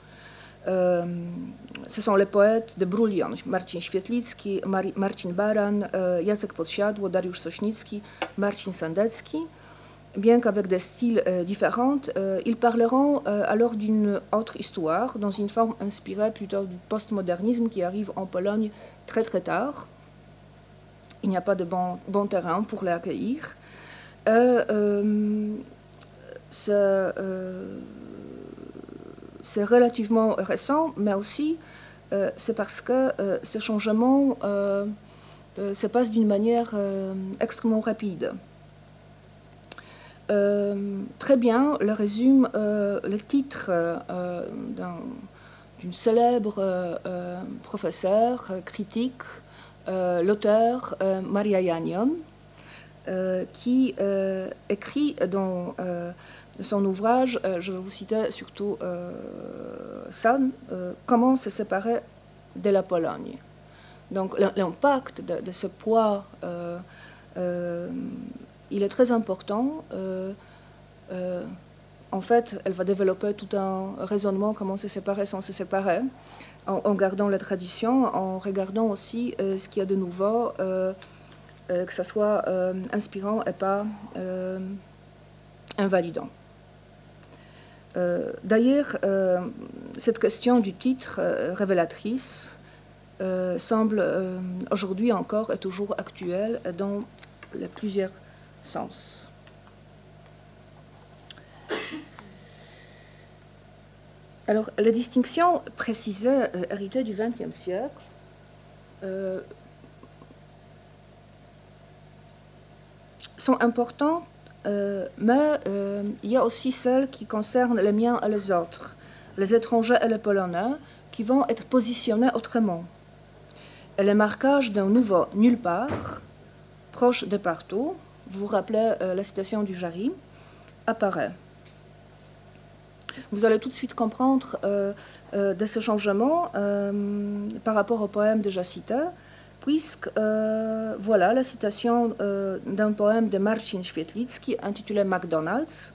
Ce sont les poètes de Brulion, Marcin Świetlicki, Marcin Baran, Jacek Podsiadło, Dariusz Sośnicki, Marcin Sandecki. Bien qu'avec des styles différents, ils parleront alors d'une autre histoire, dans une forme inspirée plutôt du postmodernisme qui arrive en Pologne très très tard. Il n'y a pas de bon terrain pour l'accueillir. C'est relativement récent, mais aussi c'est parce que ce changement se passe d'une manière extrêmement rapide. très bien le résume le titre d'une célèbre professeure critique, l'auteur Maria Janion, qui écrit dans son ouvrage, je vais vous citer surtout ça, comment se séparer de la Pologne. Donc l'impact de ce poids, il est très important. En fait, elle va développer tout un raisonnement, comment se séparer sans se séparer, en gardant la tradition, en regardant aussi ce qu'il y a de nouveau, que ça soit inspirant et pas invalidant. D'ailleurs, cette question du titre révélatrice semble aujourd'hui encore et toujours actuelle dans les plusieurs sens. Alors, les distinctions précisées héritées du XXe siècle sont importantes, mais il y a aussi celles qui concernent les miens et les autres, les étrangers et les Polonais, qui vont être positionnés autrement. Et le marquage d'un nouveau nulle part, proche de partout, vous vous rappelez la citation du Jarry, apparaît. Vous allez tout de suite comprendre de ce changement par rapport au poème déjà cité, puisque voilà la citation d'un poème de Marcin Świetlicki intitulé McDonald's,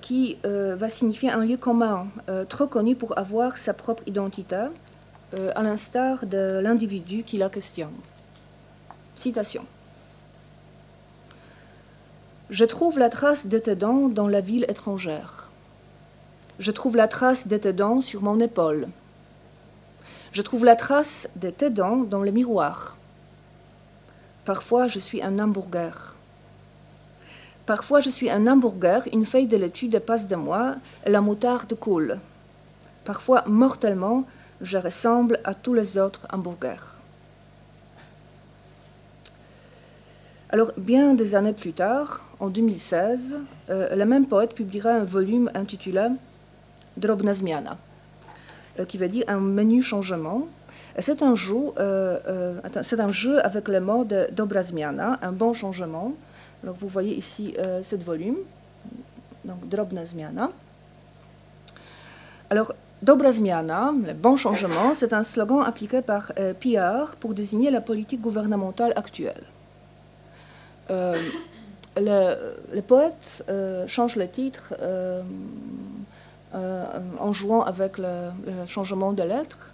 qui va signifier un lieu commun, trop connu pour avoir sa propre identité, à l'instar de l'individu qui la questionne. Citation. Je trouve la trace de tes dents dans la ville étrangère. Je trouve la trace de tes dents sur mon épaule. Je trouve la trace de tes dents dans le miroir. Parfois, je suis un hamburger. Parfois, je suis un hamburger, une feuille de laitue dépasse de moi, et la moutarde coule. Parfois, mortellement, je ressemble à tous les autres hamburgers. Alors, bien des années plus tard, en 2016, le même poète publiera un volume intitulé « Drobna zmiana », qui veut dire un menu changement. Et c'est un jeu avec le mot de « dobra zmiana », un bon changement. Alors, vous voyez ici ce volume, donc « Drobna zmiana ». Alors, « Dobra zmiana », le bon changement, c'est un slogan appliqué par PR pour désigner la politique gouvernementale actuelle. Le poète change le titre en jouant avec le changement de lettres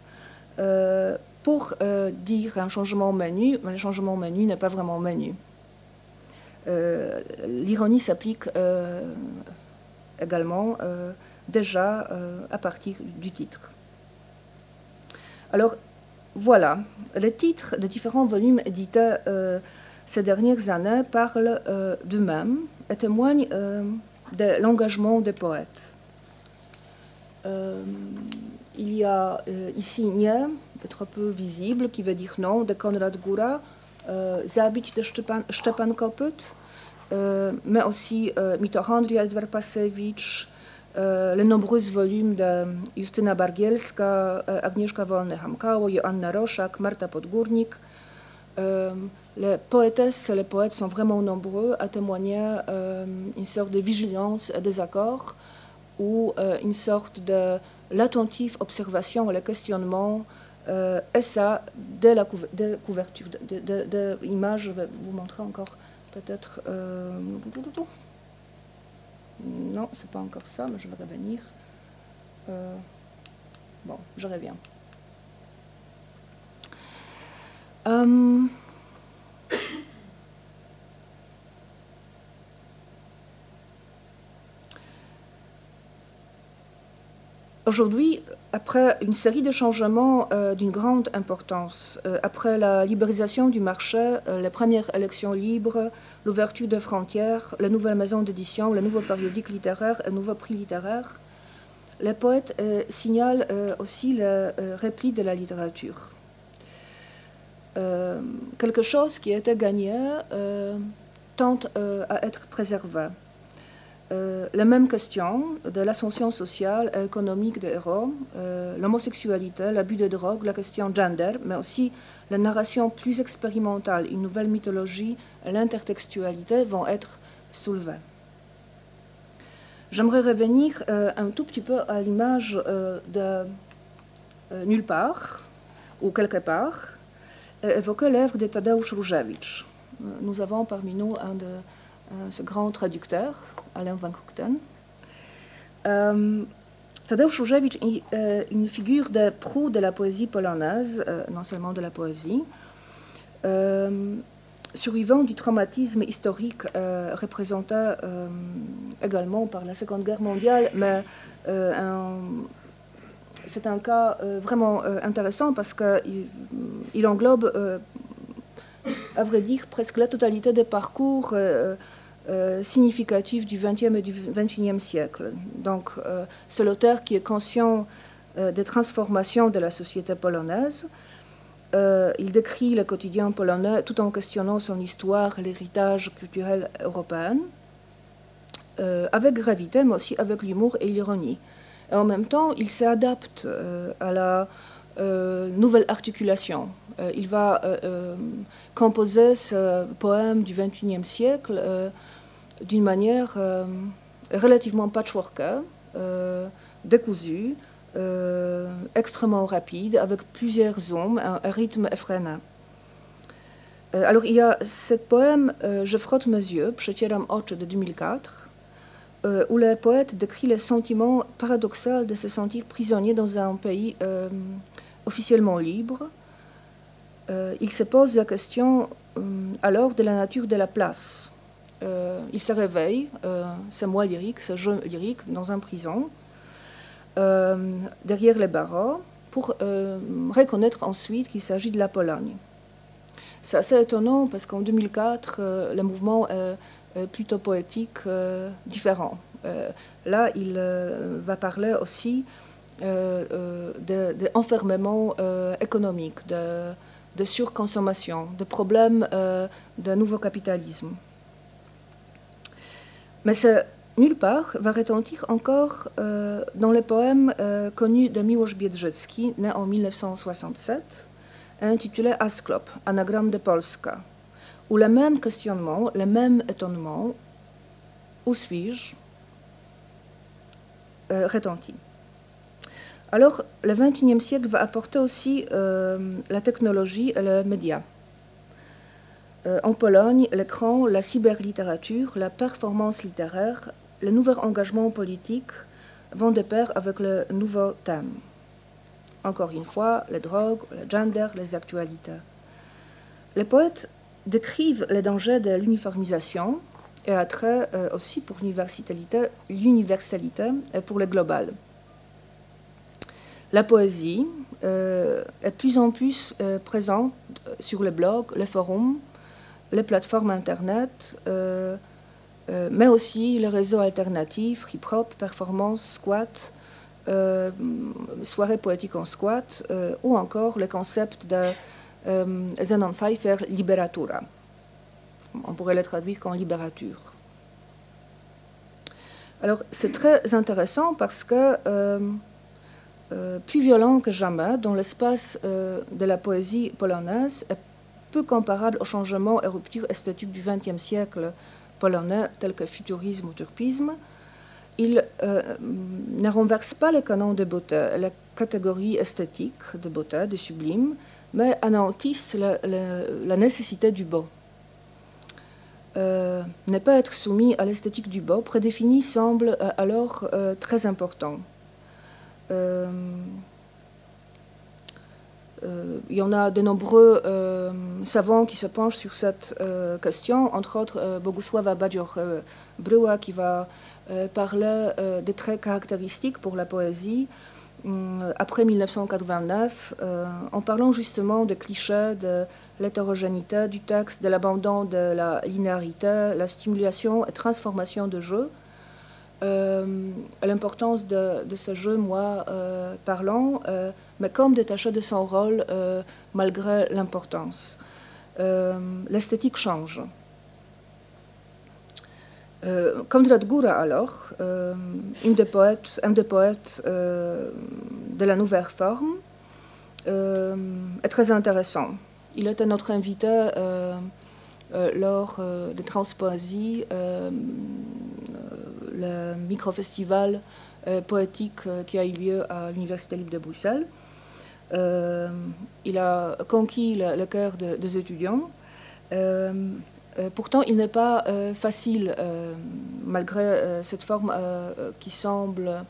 pour dire un changement au menu, mais le changement au menu n'est pas vraiment menu. L'ironie s'applique également déjà à partir du titre. Alors voilà, les titres des différents volumes édités ces dernières années parlent d'eux-mêmes et témoignent de l'engagement des poètes. Il y a ici nie, peut-être peu visible, qui veut dire non, de Konrad Góra, zabić de Szczepan Kopyt, mais aussi Mitochondria Edward-Pasewicz, les nombreux volumes de Justyna Bargielska, Agnieszka Wolny-Hamkało, Joanna Roszak, Marta Podgórnik. Les poétesses et les poètes sont vraiment nombreux à témoigner une sorte de vigilance et des accords ou une sorte de l'attentive observation et le questionnement, et ça dès la couverture de l'image. Je vais vous montrer encore peut-être... non, c'est pas encore ça, mais je vais revenir. Bon, je reviens. Aujourd'hui, après une série de changements d'une grande importance, après la libéralisation du marché, les premières élections libres, l'ouverture des frontières, les nouvelles maisons d'édition, les nouveaux périodiques littéraires et les nouveaux prix littéraires, les poètes signalent aussi le repli de la littérature. Quelque chose qui était gagné tente à être préservée. La même question de l'ascension sociale et économique des Roms, l'homosexualité, l'abus de drogue, la question gender, mais aussi la narration plus expérimentale, une nouvelle mythologie et l'intertextualité vont être soulevées. J'aimerais revenir un tout petit peu à l'image de Nulle part ou quelque part, et évoquer l'œuvre de Tadeusz Różewicz. Nous avons parmi nous un de ce grand traducteur, Alain Van Crochten. Tadeusz Różewicz est une figure de proue de la poésie polonaise, non seulement de la poésie, survivant du traumatisme historique représenté également par la Seconde Guerre mondiale, mais c'est un cas vraiment intéressant parce qu'il englobe, à vrai dire, presque la totalité des parcours significatifs du XXe et du XXIe siècle. Donc, c'est l'auteur qui est conscient des transformations de la société polonaise. Il décrit le quotidien polonais tout en questionnant son histoire, l'héritage culturel européen, avec gravité, mais aussi avec l'humour et l'ironie. Et en même temps, il s'adapte à la nouvelle articulation. Il va composer ce poème du XXIe siècle d'une manière relativement patchworkée, décousue, extrêmement rapide, avec plusieurs zooms, un rythme effréné. Alors, il y a ce poème « Je frotte mes yeux », « Przecieram oczy » de 2004, où le poète décrit le sentiment paradoxal de se sentir prisonnier dans un pays officiellement libre. Il se pose la question alors de la nature de la place. Il se réveille, c'est moi lyrique, c'est je lyrique, dans une prison, derrière les barreaux, pour reconnaître ensuite qu'il s'agit de la Pologne. C'est assez étonnant parce qu'en 2004, le mouvement plutôt poétique, différent. Là, il va parler aussi d'enfermement économique, de surconsommation, de problèmes de nouveau capitalisme. Mais ce nulle part va retentir encore dans le poème connu de Miłosz Biedrzycki, né en 1967, intitulé « Asklep, anagramme de Polska ». Où le même questionnement, le même étonnement, où suis-je, retentit. Alors, le XXIe siècle va apporter aussi la technologie et les médias. En Pologne, l'écran, la cyberlittérature, la performance littéraire, les nouveaux engagements politiques vont de pair avec le nouveau thème. Encore une fois, les drogues, le gender, les actualités. Les poètes décrivent les dangers de l'uniformisation et attrait aussi pour l'universalité et pour le global. La poésie est de plus en plus présente sur les blogs, les forums, les plateformes Internet, mais aussi les réseaux alternatifs, hip-hop, performances, squats, soirées poétiques en squat, ou encore le concept de Zenon Pfeiffer, Liberatura. On pourrait le traduire comme libérature. Alors, c'est très intéressant parce que, plus violent que jamais, dans l'espace de la poésie polonaise, est peu comparable aux changements et ruptures esthétiques du XXe siècle polonais, tels que futurisme ou turpisme. Il ne renverse pas les canons de beauté, la catégorie esthétique de beauté, de sublime, mais anéantissent la nécessité du beau. Ne pas être soumis à l'esthétique du beau prédéfini semble alors très important. Il y en a de nombreux savants qui se penchent sur cette question, entre autres Bogusława Badzior-Bryła qui va parler des traits caractéristiques pour la poésie après 1989, en parlant justement de clichés, de l'hétérogénéité du texte, de l'abandon de la linéarité, la stimulation et transformation de jeu. L'importance de ce jeu, moi, parlant, mais comme détaché de son rôle malgré l'importance. L'esthétique change. Konrad Góra alors, un des poètes de la nouvelle forme, est très intéressant. Il était notre invité lors de Transpoésie, le micro-festival poétique qui a eu lieu à l'Université libre de Bruxelles. Il a conquis le cœur des étudiants. Pourtant, il n'est pas facile, malgré cette forme qui semble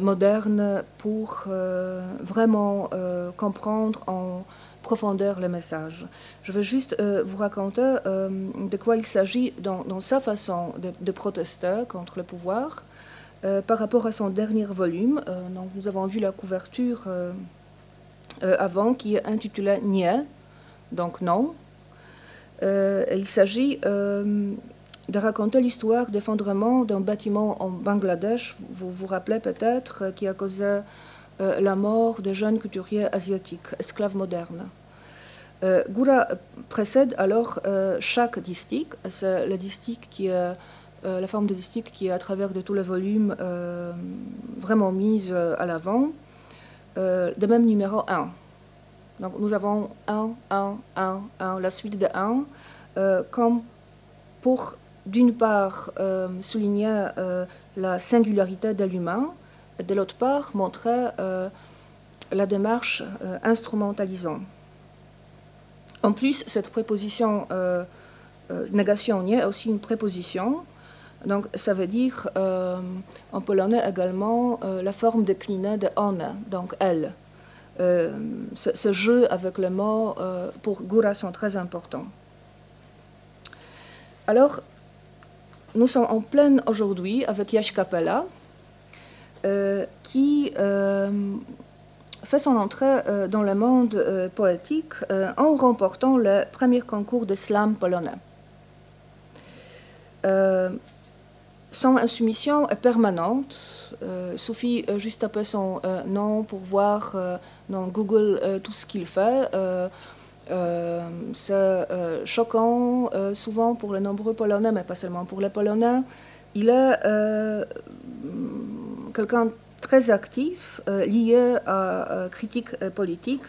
moderne, pour vraiment comprendre en profondeur le message. Je vais juste vous raconter de quoi il s'agit dans sa façon de protester contre le pouvoir par rapport à son dernier volume. Donc, nous avons vu la couverture avant, qui est intitulée « Niais », donc « Non ». Il s'agit de raconter l'histoire d'effondrement d'un bâtiment en Bangladesh, vous vous rappelez peut-être, qui a causé la mort de jeunes couturiers asiatiques, esclaves modernes. Gura précède alors chaque distique, c'est le distique qui est, la forme de distique qui est à travers de tout le volume vraiment mise à l'avant, de même numéro 1. Donc nous avons 1, 1, 1, 1, la suite de 1, comme pour, d'une part, souligner la singularité de l'humain, et de l'autre part, montrer la démarche instrumentalisant. En plus, cette préposition négation est aussi une préposition, donc ça veut dire, en polonais également, la forme déclinée de one, donc elle. Ce jeu avec le mot pour Góra sont très importants. Alors, nous sommes en pleine aujourd'hui avec Jaś Kapela, qui fait son entrée dans le monde poétique en remportant le premier concours de slam polonais. Son insoumission est permanente, suffit juste taper son nom pour voir dans Google tout ce qu'il fait. C'est choquant, souvent pour les nombreux Polonais, mais pas seulement pour les Polonais. Il est quelqu'un de très actif, lié à critique politique,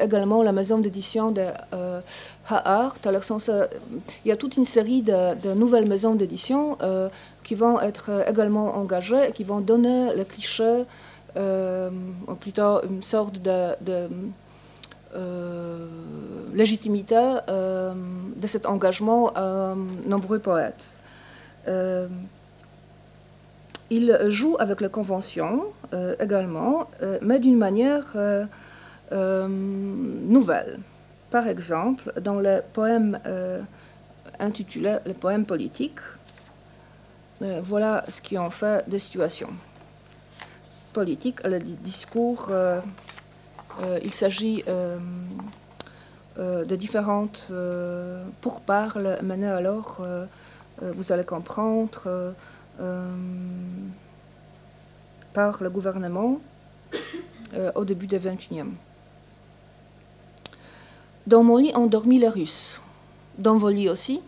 également la maison d'édition de Ha'art. Alors, il y a toute une série de nouvelles maisons d'édition qui vont être également engagées et qui vont donner le cliché, ou plutôt une sorte de légitimité de cet engagement à nombreux poètes. Il joue avec les conventions également, mais d'une manière nouvelle. Par exemple, dans le poème intitulé « Le poème politique », voilà ce qui en fait des situations politiques. Le discours, il s'agit de différentes pourparles menées alors, vous allez comprendre, par le gouvernement au début du XXIe. Dans mon lit, ont dormi les Russes. Dans vos lits aussi.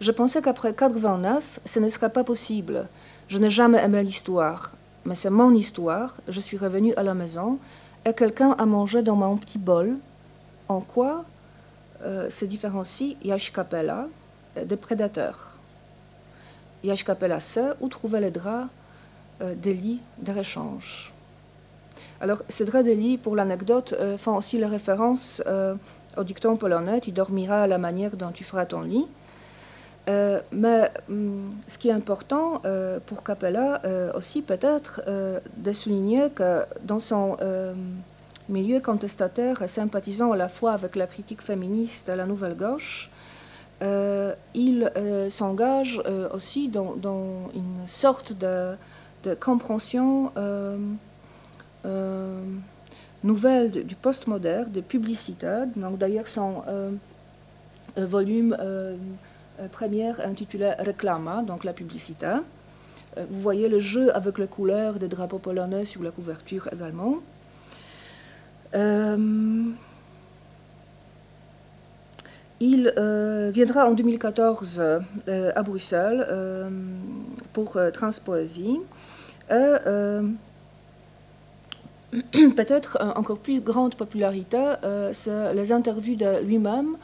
Je pensais qu'après 89, ce ne serait pas possible. Je n'ai jamais aimé l'histoire. Mais c'est mon histoire. Je suis revenue à la maison et quelqu'un a mangé dans mon petit bol. En quoi se différencie Jaś Kapela des prédateurs? Jaś Kapela sait où trouver les draps des lits de réchange. Alors, ces draps de lit, pour l'anecdote, font aussi la référence au dicton polonais « Tu dormiras à la manière dont tu feras ton lit ». Mais ce qui est important pour Kapela aussi, peut-être, de souligner que dans son milieu contestataire et sympathisant à la fois avec la critique féministe et la nouvelle gauche, il s'engage aussi dans une sorte de compréhension nouvelle du postmoderne, de publicité. Donc d'ailleurs son volume premier intitulé Reklama, donc la publicité. Vous voyez le jeu avec les couleurs des drapeaux polonais sur la couverture également. Il viendra en 2014 à Bruxelles pour Transpoésie. Peut-être encore plus grande popularité, c'est les interviews de lui-même,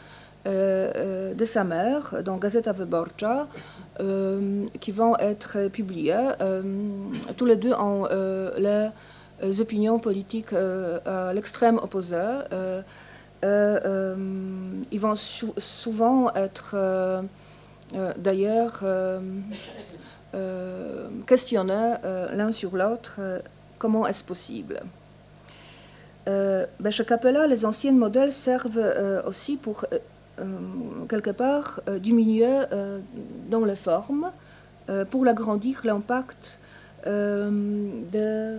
de sa mère, dans Gazeta Wyborcza, qui vont être publiées, tous les deux en les opinions politiques à l'extrême opposée. Ils vont souvent être, d'ailleurs, questionnés l'un sur l'autre. Comment est-ce possible? Chez Kapela, les anciens modèles servent aussi pour, quelque part, diminuer dans les formes, pour agrandir l'impact de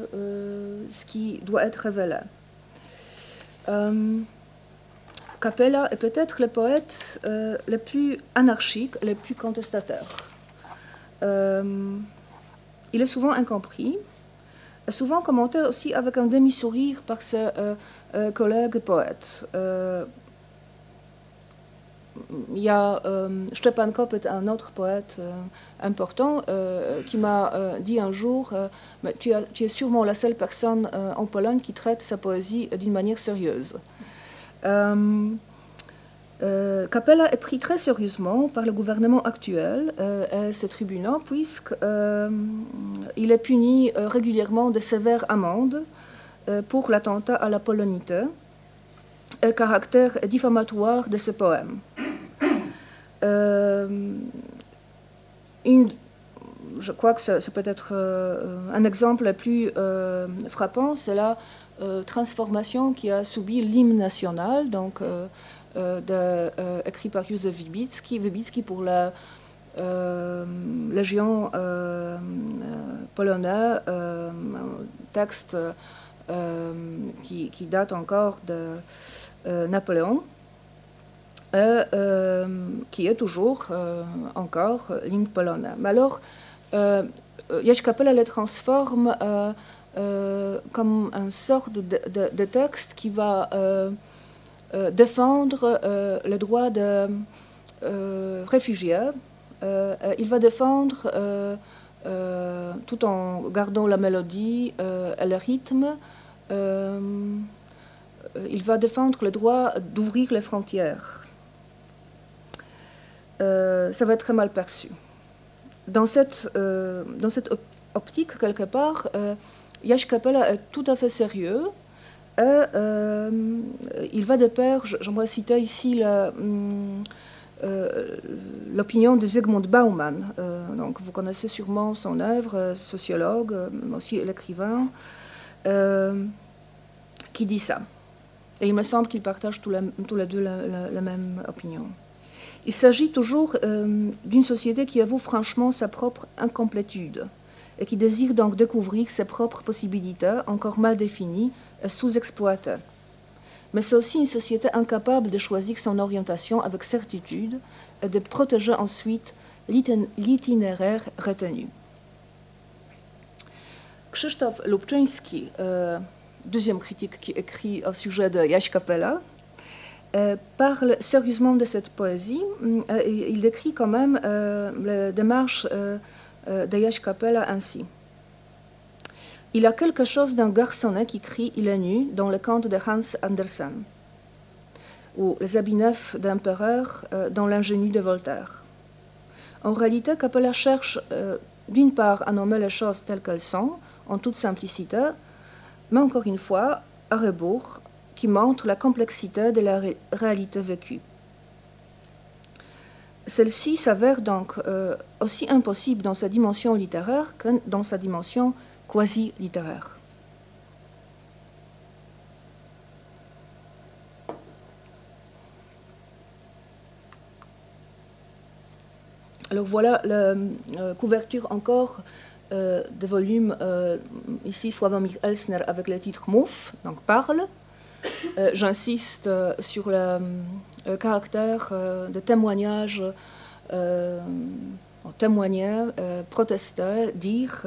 ce qui doit être révélé. Kapela est peut-être le poète le plus anarchique, le plus contestataire. Il est souvent incompris, souvent commenté aussi avec un demi-sourire par ses collègues poètes. Il y a Szczepan Kopyt, un autre poète important, qui m'a dit un jour mais tu es sûrement la seule personne en Pologne qui traite sa poésie d'une manière sérieuse. Kapela est pris très sérieusement par le gouvernement actuel et ses tribunaux, puisqu'il est puni régulièrement de sévères amendes pour l'attentat à la polonité et le caractère diffamatoire de ses poèmes. Je crois que c'est peut-être un exemple plus frappant, c'est la transformation qui a subi l'hymne national, donc écrit par Józef Wybicki. Wybicki pour la Légion polonaise, texte qui date encore de Napoléon, et qui est toujours encore l'hymne polonais. Mais alors, Jaś Kapela le transforme comme une sorte de texte qui va défendre le droit des réfugiés. Il va défendre, tout en gardant la mélodie et le rythme, il va défendre le droit d'ouvrir les frontières. Ça va être très mal perçu. Dans cette optique, quelque part, Jaś Kapela est tout à fait sérieux. Et il va de pair, j'aimerais citer ici l'opinion de Zygmunt Bauman. Donc vous connaissez sûrement son œuvre, sociologue, mais aussi l'écrivain, qui dit ça. Et il me semble qu'ils partagent tous les deux la même opinion. Il s'agit toujours d'une société qui avoue franchement sa propre incomplétude et qui désire donc découvrir ses propres possibilités encore mal définies et sous-exploitées. Mais c'est aussi une société incapable de choisir son orientation avec certitude et de protéger ensuite l'itinéraire retenu. Krzysztof Lubczyński, deuxième critique qui écrit au sujet de Jaś Kapela, parle sérieusement de cette poésie. Il décrit quand même la démarche de Jaś Kapela ainsi. Il a quelque chose d'un garçonnet qui crie « Il est nu » dans le conte de Hans Andersen, ou les habits neufs d'empereur dans l'ingénu de Voltaire. En réalité, Kapela cherche d'une part à nommer les choses telles qu'elles sont, en toute simplicité, mais encore une fois, à rebours, qui montre la complexité de la réalité vécue. Celle-ci s'avère donc aussi impossible dans sa dimension littéraire que dans sa dimension quasi-littéraire. Alors voilà la couverture encore de volume, ici Sławomir Elsner avec le titre « Move », donc « Parle ». J'insiste sur le caractère de témoignage, témoigner, protester, dire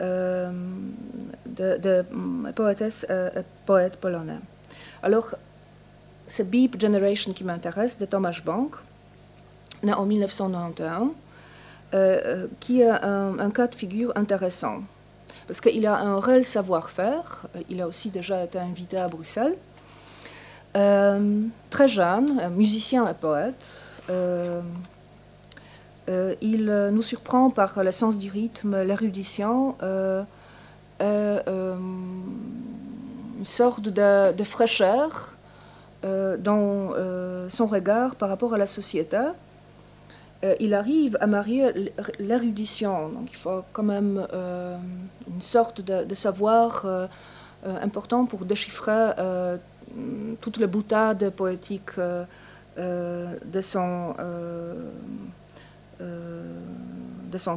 de poétesse et poète polonais. Alors, c'est Beep Generation qui m'intéresse, de Thomas Bank, né en 1991, qui est un cas de figure intéressant, parce qu'il a un réel savoir-faire, il a aussi déjà été invité à Bruxelles, très jeune, musicien et poète, il nous surprend par le sens du rythme, l'érudition, une sorte de fraîcheur dans son regard par rapport à la société. Il arrive à marier l'érudition, donc il faut quand même une sorte de savoir important pour déchiffrer toutes les boutades poétiques de son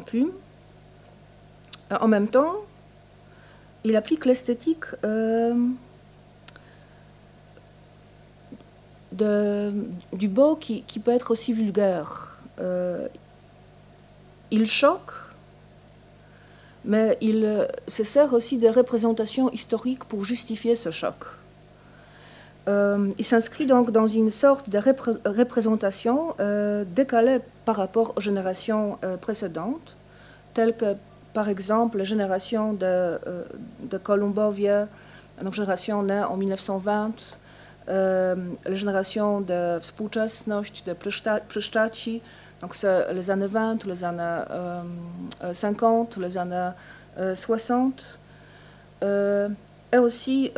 plume. En même temps, il applique l'esthétique du beau qui peut être aussi vulgaire. Il choque, mais il se sert aussi des représentations historiques pour justifier ce choc. Il s'inscrit donc dans une sorte de représentation décalée par rapport aux générations précédentes, telles que par exemple la génération de Kolumbowie, donc génération née en 1920, la génération de Współczesność, de Pryszczaci, donc c'est les années 20, les années 50, les années 60. Et aussi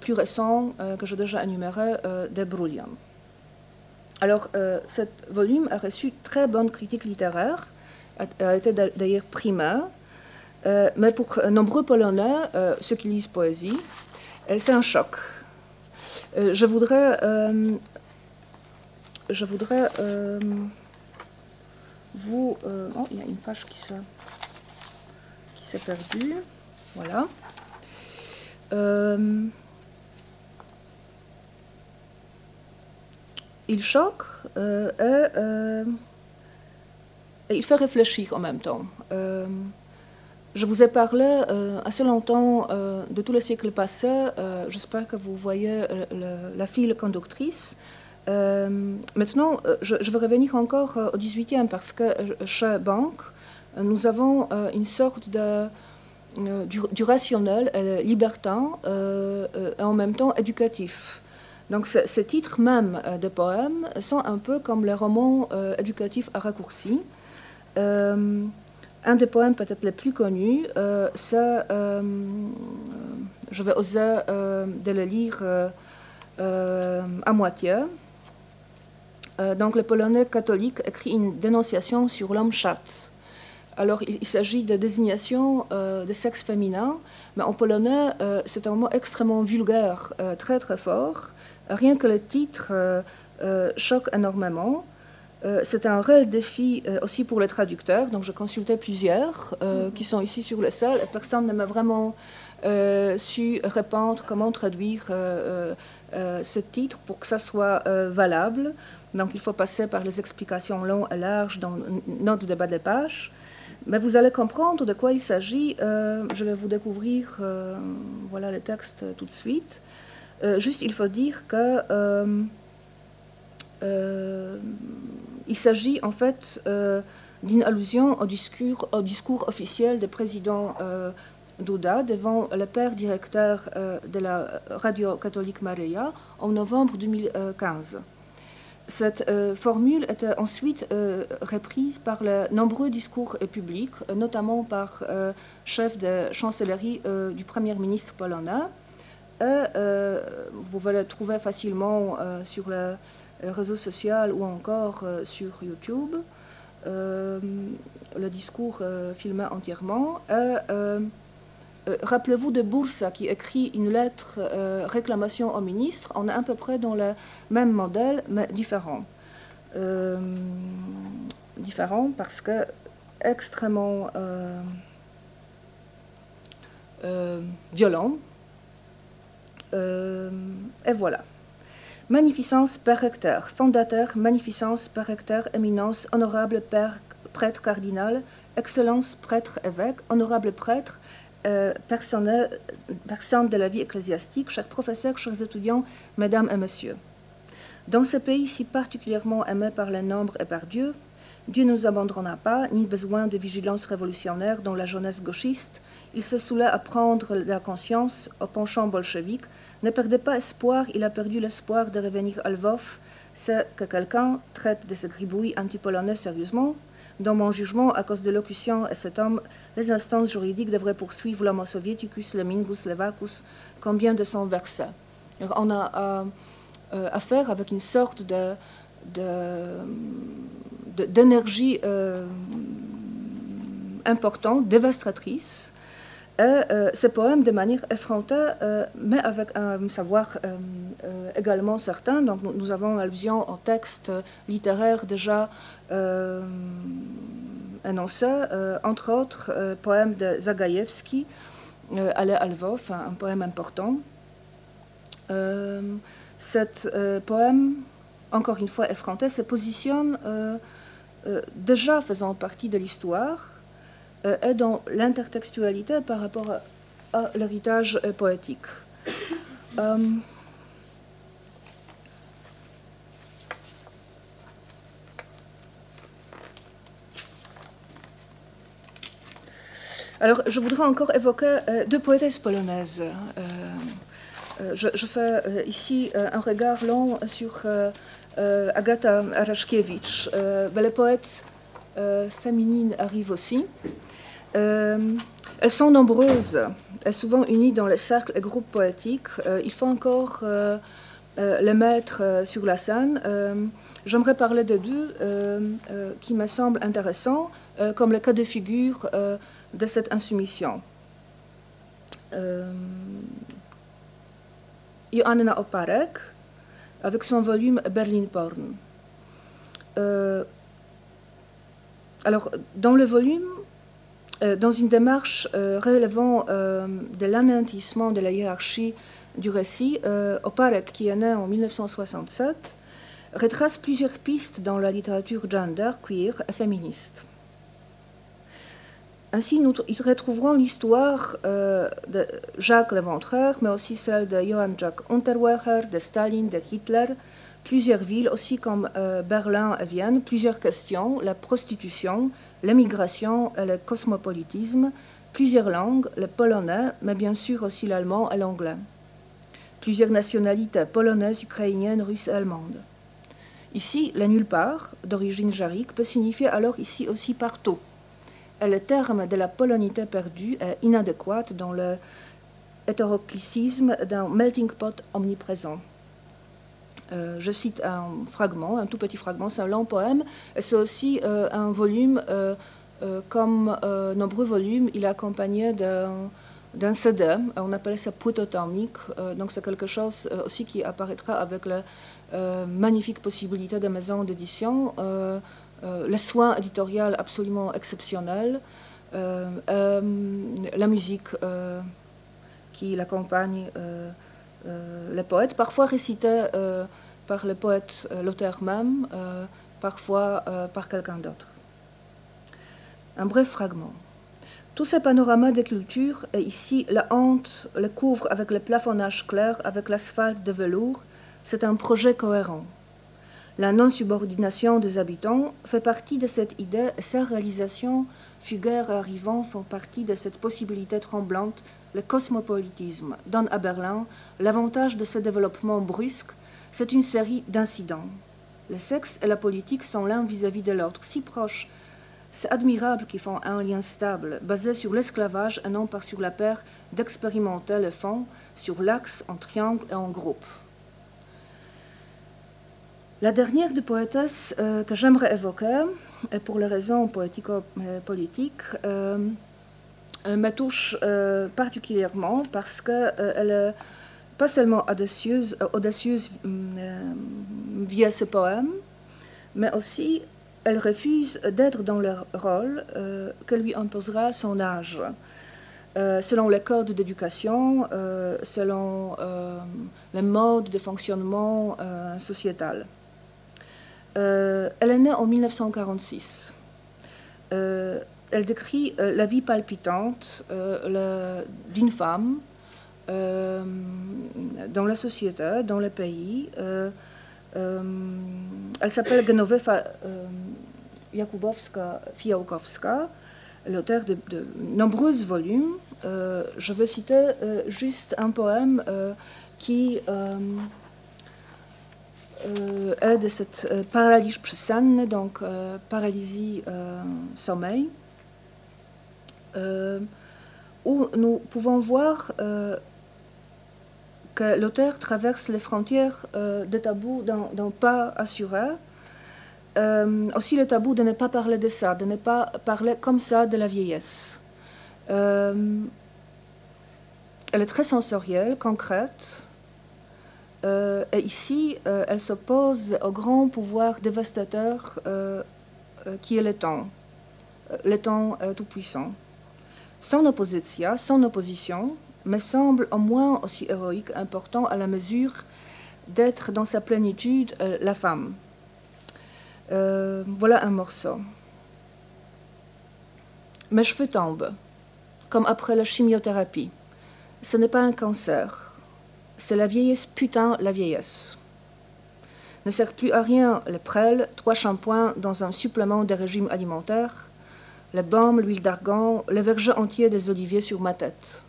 plus récent, que j'ai déjà énuméré, de Brulion. Alors, ce volume a reçu très bonne critique littéraire, a été d'ailleurs primé, mais pour nombreux Polonais, ceux qui lisent poésie, c'est un choc. Je voudrais vous... oh, il y a une page qui s'est perdue, voilà. Il choque et il fait réfléchir en même temps. Je vous ai parlé assez longtemps de tous les siècles passés. J'espère que vous voyez la file conductrice. Maintenant, je vais revenir encore au XVIIIe parce que chez Bank, nous avons une sorte de... Du rationnel, libertin et en même temps éducatif. Donc ces titres même des poèmes sont un peu comme les romans éducatifs à raccourci. Un des poèmes peut-être les plus connus, c'est, je vais oser de le lire à moitié. Donc le Polonais catholique écrit une dénonciation sur l'homme chat. Alors, il s'agit de désignation de sexe féminin, mais en polonais, c'est un mot extrêmement vulgaire, très très fort. Rien que le titre choque énormément. C'est un réel défi aussi pour les traducteurs, donc je consultais plusieurs qui sont ici sur la salle, et personne ne m'a vraiment su répondre comment traduire ce titre pour que ça soit valable. Donc, il faut passer par les explications longues et larges dans notre débat des pages. Mais vous allez comprendre de quoi il s'agit. Je vais vous découvrir voilà, le texte tout de suite. Juste, il faut dire que il s'agit en fait d'une allusion au discours officiel du président Duda devant le père directeur de la radio catholique Maria en novembre 2015. Cette formule était ensuite reprise par les nombreux discours publics, notamment par le chef de chancellerie du Premier ministre polonais. Et, vous pouvez le trouver facilement sur les réseaux sociaux ou encore sur YouTube, le discours filmé entièrement. Rappelez-vous de Bursa qui écrit une lettre réclamation au ministre. On est à peu près dans le même modèle, mais différent. Différent parce que extrêmement violent. Et voilà. Magnificence per hectare, fondateur, magnificence per hectare, éminence, honorable père, prêtre cardinal, excellence, prêtre évêque, honorable prêtre, personne de la vie ecclésiastique, chers professeurs, chers étudiants, mesdames et messieurs. Dans ce pays si particulièrement aimé par le nombre et par Dieu, Dieu ne nous abandonna pas, ni besoin de vigilance révolutionnaire dans la jeunesse gauchiste. Il se soulait à prendre la conscience au penchant bolchevique, ne perdait pas espoir, il a perdu l'espoir de revenir à Lvov. C'est que quelqu'un traite de ce gribouille anti-polonais sérieusement. Dans mon jugement, à cause de l'occultation et cet homme, les instances juridiques devraient poursuivre l'homo sovieticus, le mingus, le vacus, combien de son verset. Alors on a affaire avec une sorte d'énergie importante, dévastatrice. Et ce poème, de manière effrontée, mais avec un savoir également certain. Donc, nous avons allusion au texte littéraire déjà énoncé, entre autres, poème de Zagajewski, Allez à Lvov, un poème important. Cet poème, encore une fois effronté, se positionne déjà faisant partie de l'histoire et dans l'intertextualité par rapport à l'héritage poétique. Alors, je voudrais encore évoquer deux poétesses polonaises. Je fais ici un regard long sur Agata Araszkiewicz. Les poètes féminines arrivent aussi. Elles sont nombreuses, elles sont souvent unies dans les cercles et groupes poétiques. Il faut encore les mettre sur la scène. J'aimerais parler de deux qui me semblent intéressants, comme le cas de figure de cette insoumission. Joanna Oparek, avec son volume Berlin Porn. Alors, dans le volume, dans une démarche relevant de l'anéantissement de la hiérarchie du récit, Oparek, qui est né en 1967, retrace plusieurs pistes dans la littérature gender, queer et féministe. Ainsi, nous retrouverons l'histoire de Jacques Léventreur, mais aussi celle de Johann Jack Unterweger, de Staline, de Hitler, plusieurs villes, aussi comme Berlin et Vienne, plusieurs questions, la prostitution, l'immigration et le cosmopolitisme, plusieurs langues, le polonais, mais bien sûr aussi l'allemand et l'anglais. Plusieurs nationalités, polonaise, ukrainienne, russe et allemande. Ici, le nulle part, d'origine jarique, peut signifier alors ici aussi partout. Et le terme de la polonité perdue est inadéquate dans le hétéroclicisme d'un melting pot omniprésent. Je cite un fragment, un tout petit fragment, c'est un long poème. C'est aussi un volume, comme nombreux volumes, il est accompagné d'un CD, on appelle ça putotomique, donc c'est quelque chose aussi qui apparaîtra avec la magnifique possibilité de maisons d'édition, le soin éditorial absolument exceptionnel, la musique qui l'accompagne. Les poètes, parfois récités par le poète, l'auteur même, parfois par quelqu'un d'autre. Un bref fragment. Tout ce panorama de culture est ici la honte, le couvre avec le plafonnage clair, avec l'asphalte de velours, c'est un projet cohérent. La non-subordination des habitants fait partie de cette idée et sa réalisation, Fugger et Arrivant font partie de cette possibilité tremblante. Le cosmopolitisme donne à Berlin l'avantage de ce développement brusque, c'est une série d'incidents. Le sexe et la politique sont l'un vis-à-vis de l'autre, si proches. C'est admirable qu'ils font un lien stable, basé sur l'esclavage et non pas sur la peur d'expérimenter le fond, sur l'axe, en triangle et en groupe. La dernière des poétesses que j'aimerais évoquer, et pour les raisons poético-politiques, me touche particulièrement parce qu'elle est pas seulement audacieuse via ce poème, mais aussi elle refuse d'être dans le rôle que lui imposera son âge. Selon les codes d'éducation, selon les modes de fonctionnement sociétal. Elle est née en 1946. Elle décrit la vie palpitante d'une femme dans la société, dans le pays, Elle s'appelle Genovefa Jakubowska-Fijałkowska, l'auteur de nombreux volumes. Je vais citer juste un poème qui est de cette paralysie pressante, donc paralysie sommeil, où nous pouvons voir que l'auteur traverse les frontières des tabous d'un pas assuré, aussi le tabou de ne pas parler de ça, de ne pas parler comme ça de la vieillesse. Elle est très sensorielle, concrète, et ici elle s'oppose au grand pouvoir dévastateur qui est le temps tout-puissant. Son opposition, me semble au moins aussi héroïque, important à la mesure d'être dans sa plénitude la femme. Voilà un morceau. Mes cheveux tombent, comme après la chimiothérapie. Ce n'est pas un cancer, c'est la vieillesse, putain, la vieillesse. Ne sert plus à rien les prêles, 3 shampoings dans un supplément de régime alimentaire, le baume, l'huile d'argan, le verger entier des oliviers sur ma tête.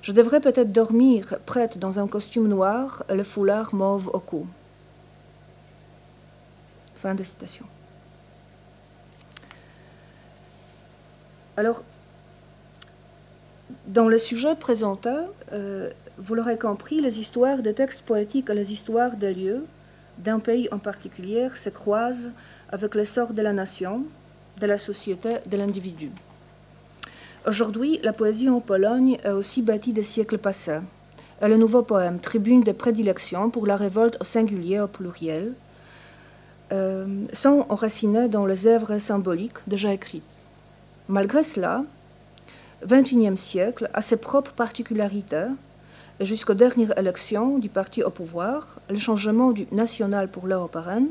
Je devrais peut-être dormir, prête dans un costume noir, le foulard mauve au cou. Fin de citation. Alors, dans le sujet présenté, vous l'aurez compris, les histoires des textes poétiques et les histoires des lieux, d'un pays en particulier, se croisent avec l'essor de la nation, de la société, de l'individu. Aujourd'hui, la poésie en Pologne est aussi bâtie des siècles passés. Et le nouveau poème, tribune de prédilection pour la révolte au singulier, au pluriel, sont enracinés dans les œuvres symboliques déjà écrites. Malgré cela, le XXIe siècle a ses propres particularités, et jusqu'aux dernières élections du parti au pouvoir, le changement du national pour l'européen,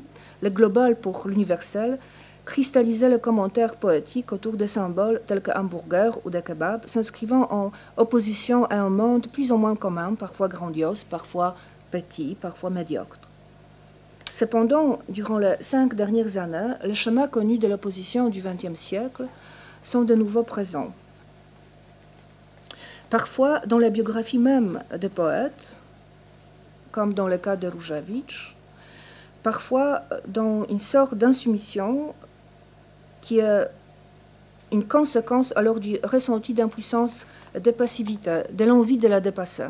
le global pour l'universel, cristalliser le commentaire poétique autour des symboles tels que hamburger ou des kebabs, s'inscrivant en opposition à un monde plus ou moins commun, parfois grandiose, parfois petit, parfois médiocre. Cependant, durant les 5 dernières années, les chemins connus de l'opposition du XXe siècle sont de nouveau présents. Parfois, dans la biographie même des poètes, comme dans le cas de Różewicz, parfois dans une sorte d'insoumission qui est une conséquence alors du ressenti d'impuissance, de passivité, de l'envie de la dépasser.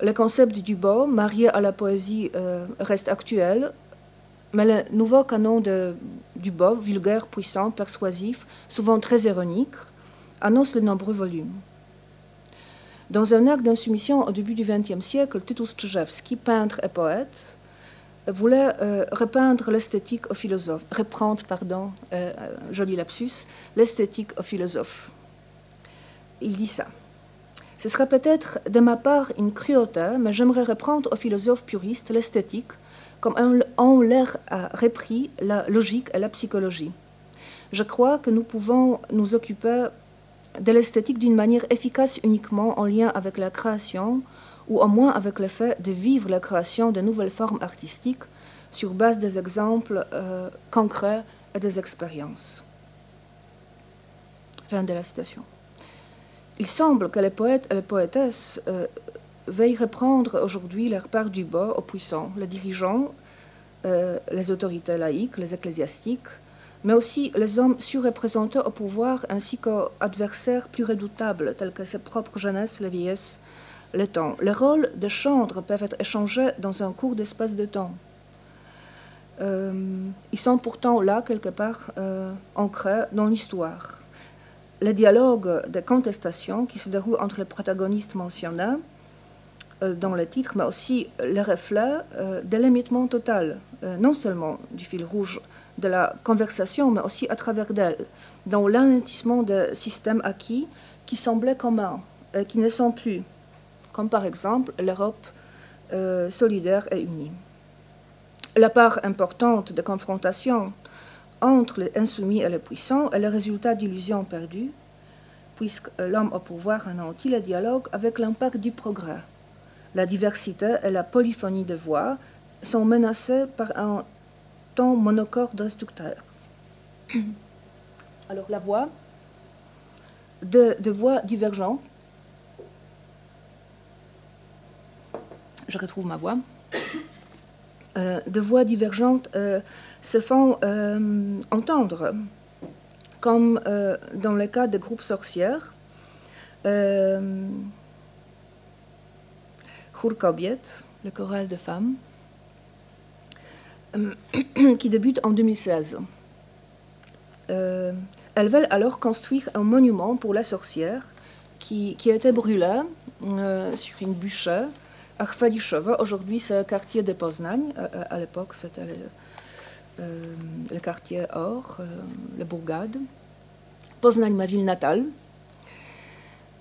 Le concept du beau, marié à la poésie, reste actuel, mais le nouveau canon du beau, vulgaire, puissant, persuasif, souvent très ironique, annonce de nombreux volumes. Dans un acte d'insoumission au début du XXe siècle, Tytus Tchejewski, peintre et poète, voulait reprendre l'esthétique aux philosophes, l'esthétique aux philosophes. Il dit ça. Ce sera peut-être de ma part une cruauté, mais j'aimerais reprendre aux philosophes puristes l'esthétique comme on leur a repris la logique et la psychologie. Je crois que nous pouvons nous occuper de l'esthétique d'une manière efficace uniquement en lien avec la création, ou au moins avec le fait de vivre la création de nouvelles formes artistiques sur base des exemples concrets et des expériences. Fin de la citation. Il semble que les poètes et les poétesses veillent reprendre aujourd'hui leur part du bas aux puissants, les dirigeants, les autorités laïques, les ecclésiastiques, mais aussi les hommes surreprésentés au pouvoir ainsi qu'aux adversaires plus redoutables, tels que ses propres jeunesses, la vieillesse, le temps. Les rôles de chantres peuvent être échangés dans un court espace de temps. Ils sont pourtant là, quelque part, ancrés dans l'histoire. Les dialogues de contestation qui se déroulent entre les protagonistes mentionnés dans le titre, mais aussi les reflets de l'émiettement total, non seulement du fil rouge de la conversation, mais aussi à travers d'elle, dans l'anéantissement de systèmes acquis qui semblaient communs, qui ne sont plus, comme par exemple l'Europe solidaire et unie. La part importante de confrontation entre les insoumis et les puissants est le résultat d'illusions perdues, puisque l'homme au pouvoir anéantit le dialogue avec l'impact du progrès, la diversité et la polyphonie des voix sont menacés par un ton monocorde instructeur. Alors la voix, de voix divergentes. Je retrouve ma voix. De voix divergentes se font entendre, comme dans le cas de groupes sorcières, Chór Kobiet, le choral de femmes, qui débute en 2016. Elles veulent alors construire un monument pour la sorcière qui a été brûlée sur une bûche à Chwaliszowo. Aujourd'hui, c'est le quartier de Poznań. À l'époque, c'était le quartier Or, le bourgade. Poznań, ma ville natale.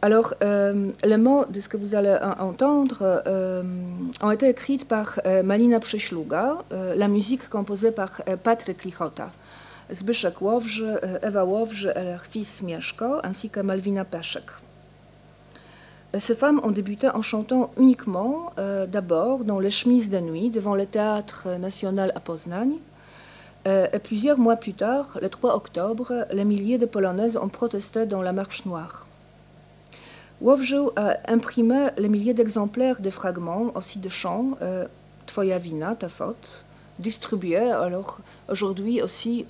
Alors, les mots de ce que vous allez entendre ont été écrits par Malina Prześluga, la musique composée par Patryk Lichota, Zbyszek Łowży, Ewa Łowży et leur fils Mieszko, ainsi que Malwina Peszek. Ces femmes ont débuté en chantant uniquement, d'abord dans les chemises de nuit, devant le théâtre national à Poznań. Et plusieurs mois plus tard, le 3 octobre, les milliers de Polonaises ont protesté dans la marche noire. Łowżył a imprimé les milliers d'exemplaires de fragments, aussi de chants, Twoja wina, ta faute, distribués, alors aujourd'hui aussi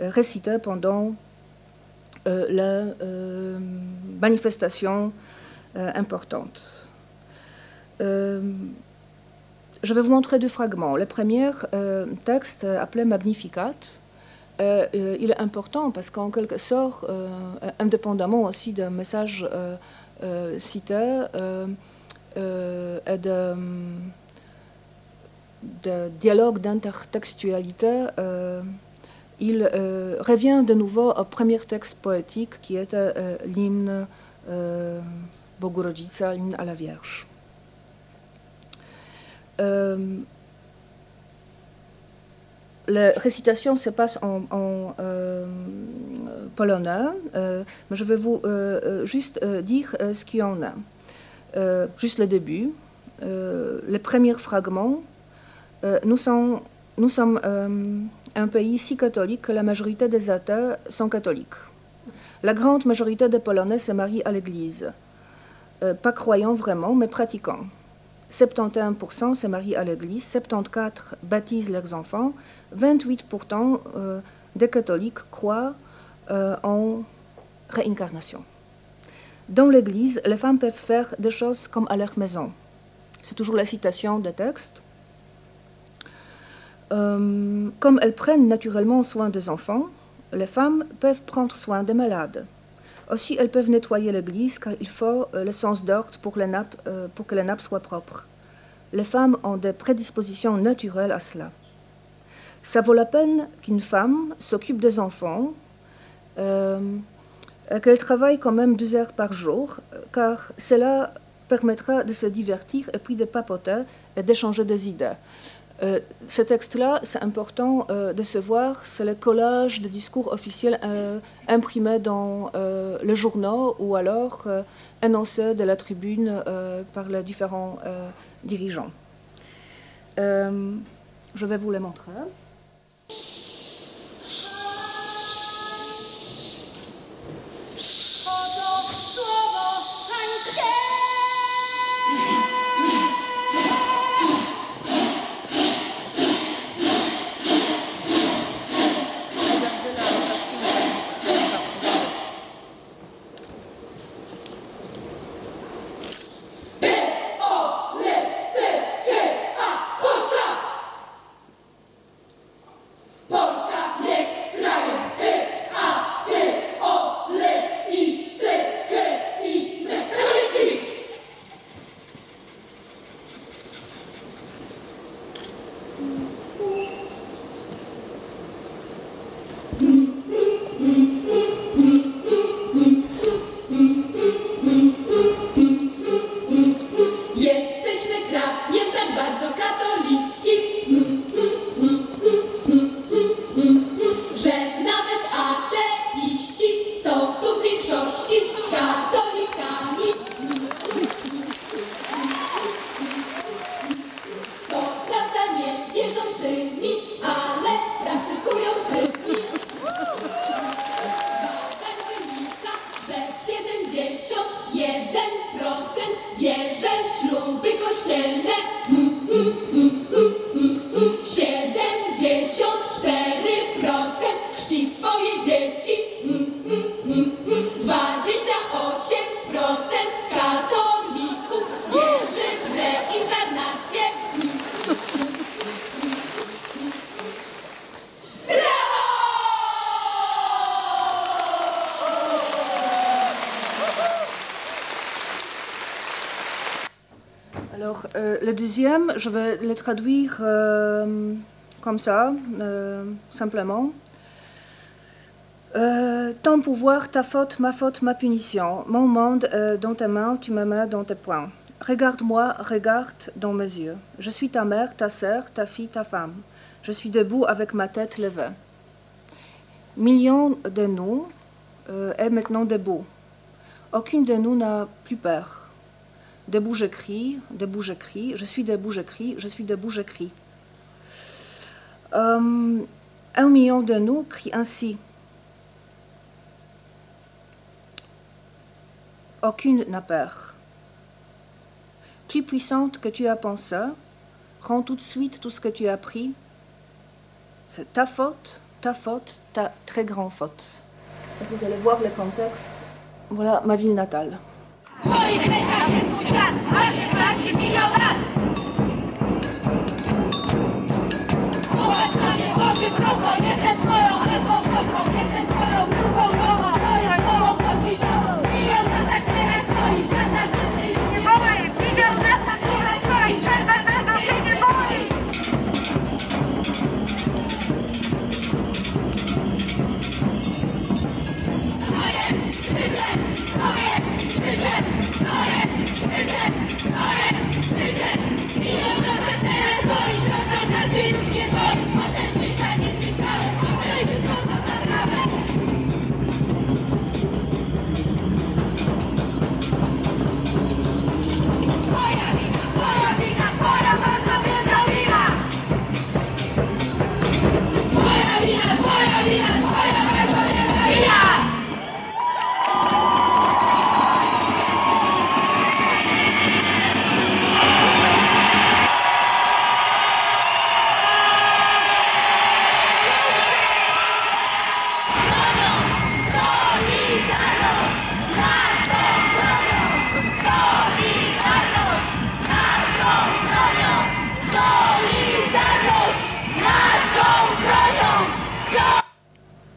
récités pendant la manifestation importante. Je vais vous montrer deux fragments. Le premier texte appelé Magnificat. Il est important parce qu'en quelque sorte, indépendamment aussi d'un message cité et de dialogue d'intertextualité, il revient de nouveau au premier texte poétique qui était l'hymne Bogurodzica, l'hymne à la Vierge. La récitation se passe en polonais, mais je vais vous juste dire ce qu'il y en a. Juste le début, les premiers fragments. Nous sommes un pays si catholique que la majorité des athées sont catholiques. La grande majorité des Polonais se marient à l'église. Pas croyants vraiment, mais pratiquants. 71% se marient à l'église, 74% baptisent leurs enfants, 28% des catholiques croient en réincarnation. Dans l'église, les femmes peuvent faire des choses comme à leur maison. C'est toujours la citation des textes. Comme elles prennent naturellement soin des enfants, les femmes peuvent prendre soin des malades. Aussi, elles peuvent nettoyer l'église car il faut le sens d'ordre pour que les nappes soient propres. Les femmes ont des prédispositions naturelles à cela. Ça vaut la peine qu'une femme s'occupe des enfants, et qu'elle travaille quand même 2 heures par jour, car cela permettra de se divertir et puis de papoter et d'échanger des idées. Ce texte-là, c'est important de se voir, c'est le collage de discours officiels imprimés dans le journal ou alors annoncés de la tribune par les différents dirigeants. Je vais vous les montrer. Służby kościelne 74% chrzci swoje dzieci, 28% katolików wierzy w reinkarnację. Alors, le deuxième, je vais le traduire comme ça, simplement. Ton pouvoir, ta faute, ma punition. Mon monde dans tes mains, tu me mets dans tes poings. Regarde-moi, regarde dans mes yeux. Je suis ta mère, ta sœur, ta fille, ta femme. Je suis debout avec ma tête levée. Millions de nous est maintenant debout. Aucune de nous n'a plus peur. Debout je crie, debout je crie, je suis debout je crie, je suis debout je crie. 1 million de nous crient ainsi. Aucune n'a peur. Plus puissante que tu as pensé, rends tout de suite tout ce que tu as pris. C'est ta très grande faute. Vous allez voir le contexte. Voilà ma ville natale. Moich rękach mój świat, 18 milionów. Połaś na mnie Bożym ruchą, jestem twoją alkoholką, jestem twoją drugą nogą, stoję głową pod kiszową. Biją nas tak teraz stoi, żadna z nas się nie boi. Biją nas tak teraz stoi, żadna z nas się nie boi.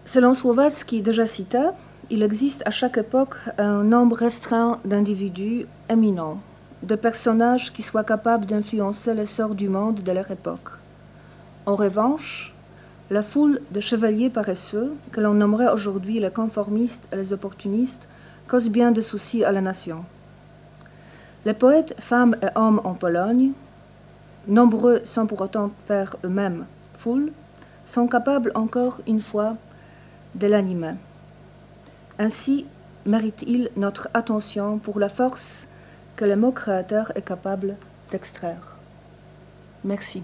Selon Słowacki, déjà cité, il existe à chaque époque un nombre restreint d'individus éminents, de personnages qui soient capables d'influencer le sort du monde de leur époque. En revanche, la foule de chevaliers paresseux, que l'on nommerait aujourd'hui les conformistes et les opportunistes, cause bien de soucis à la nation. Les poètes, femmes et hommes en Pologne, nombreux sans pour autant faire eux-mêmes foule, sont capables encore une fois de l'animer. Ainsi mérite-il notre attention pour la force que le mot créateur est capable d'extraire. Merci.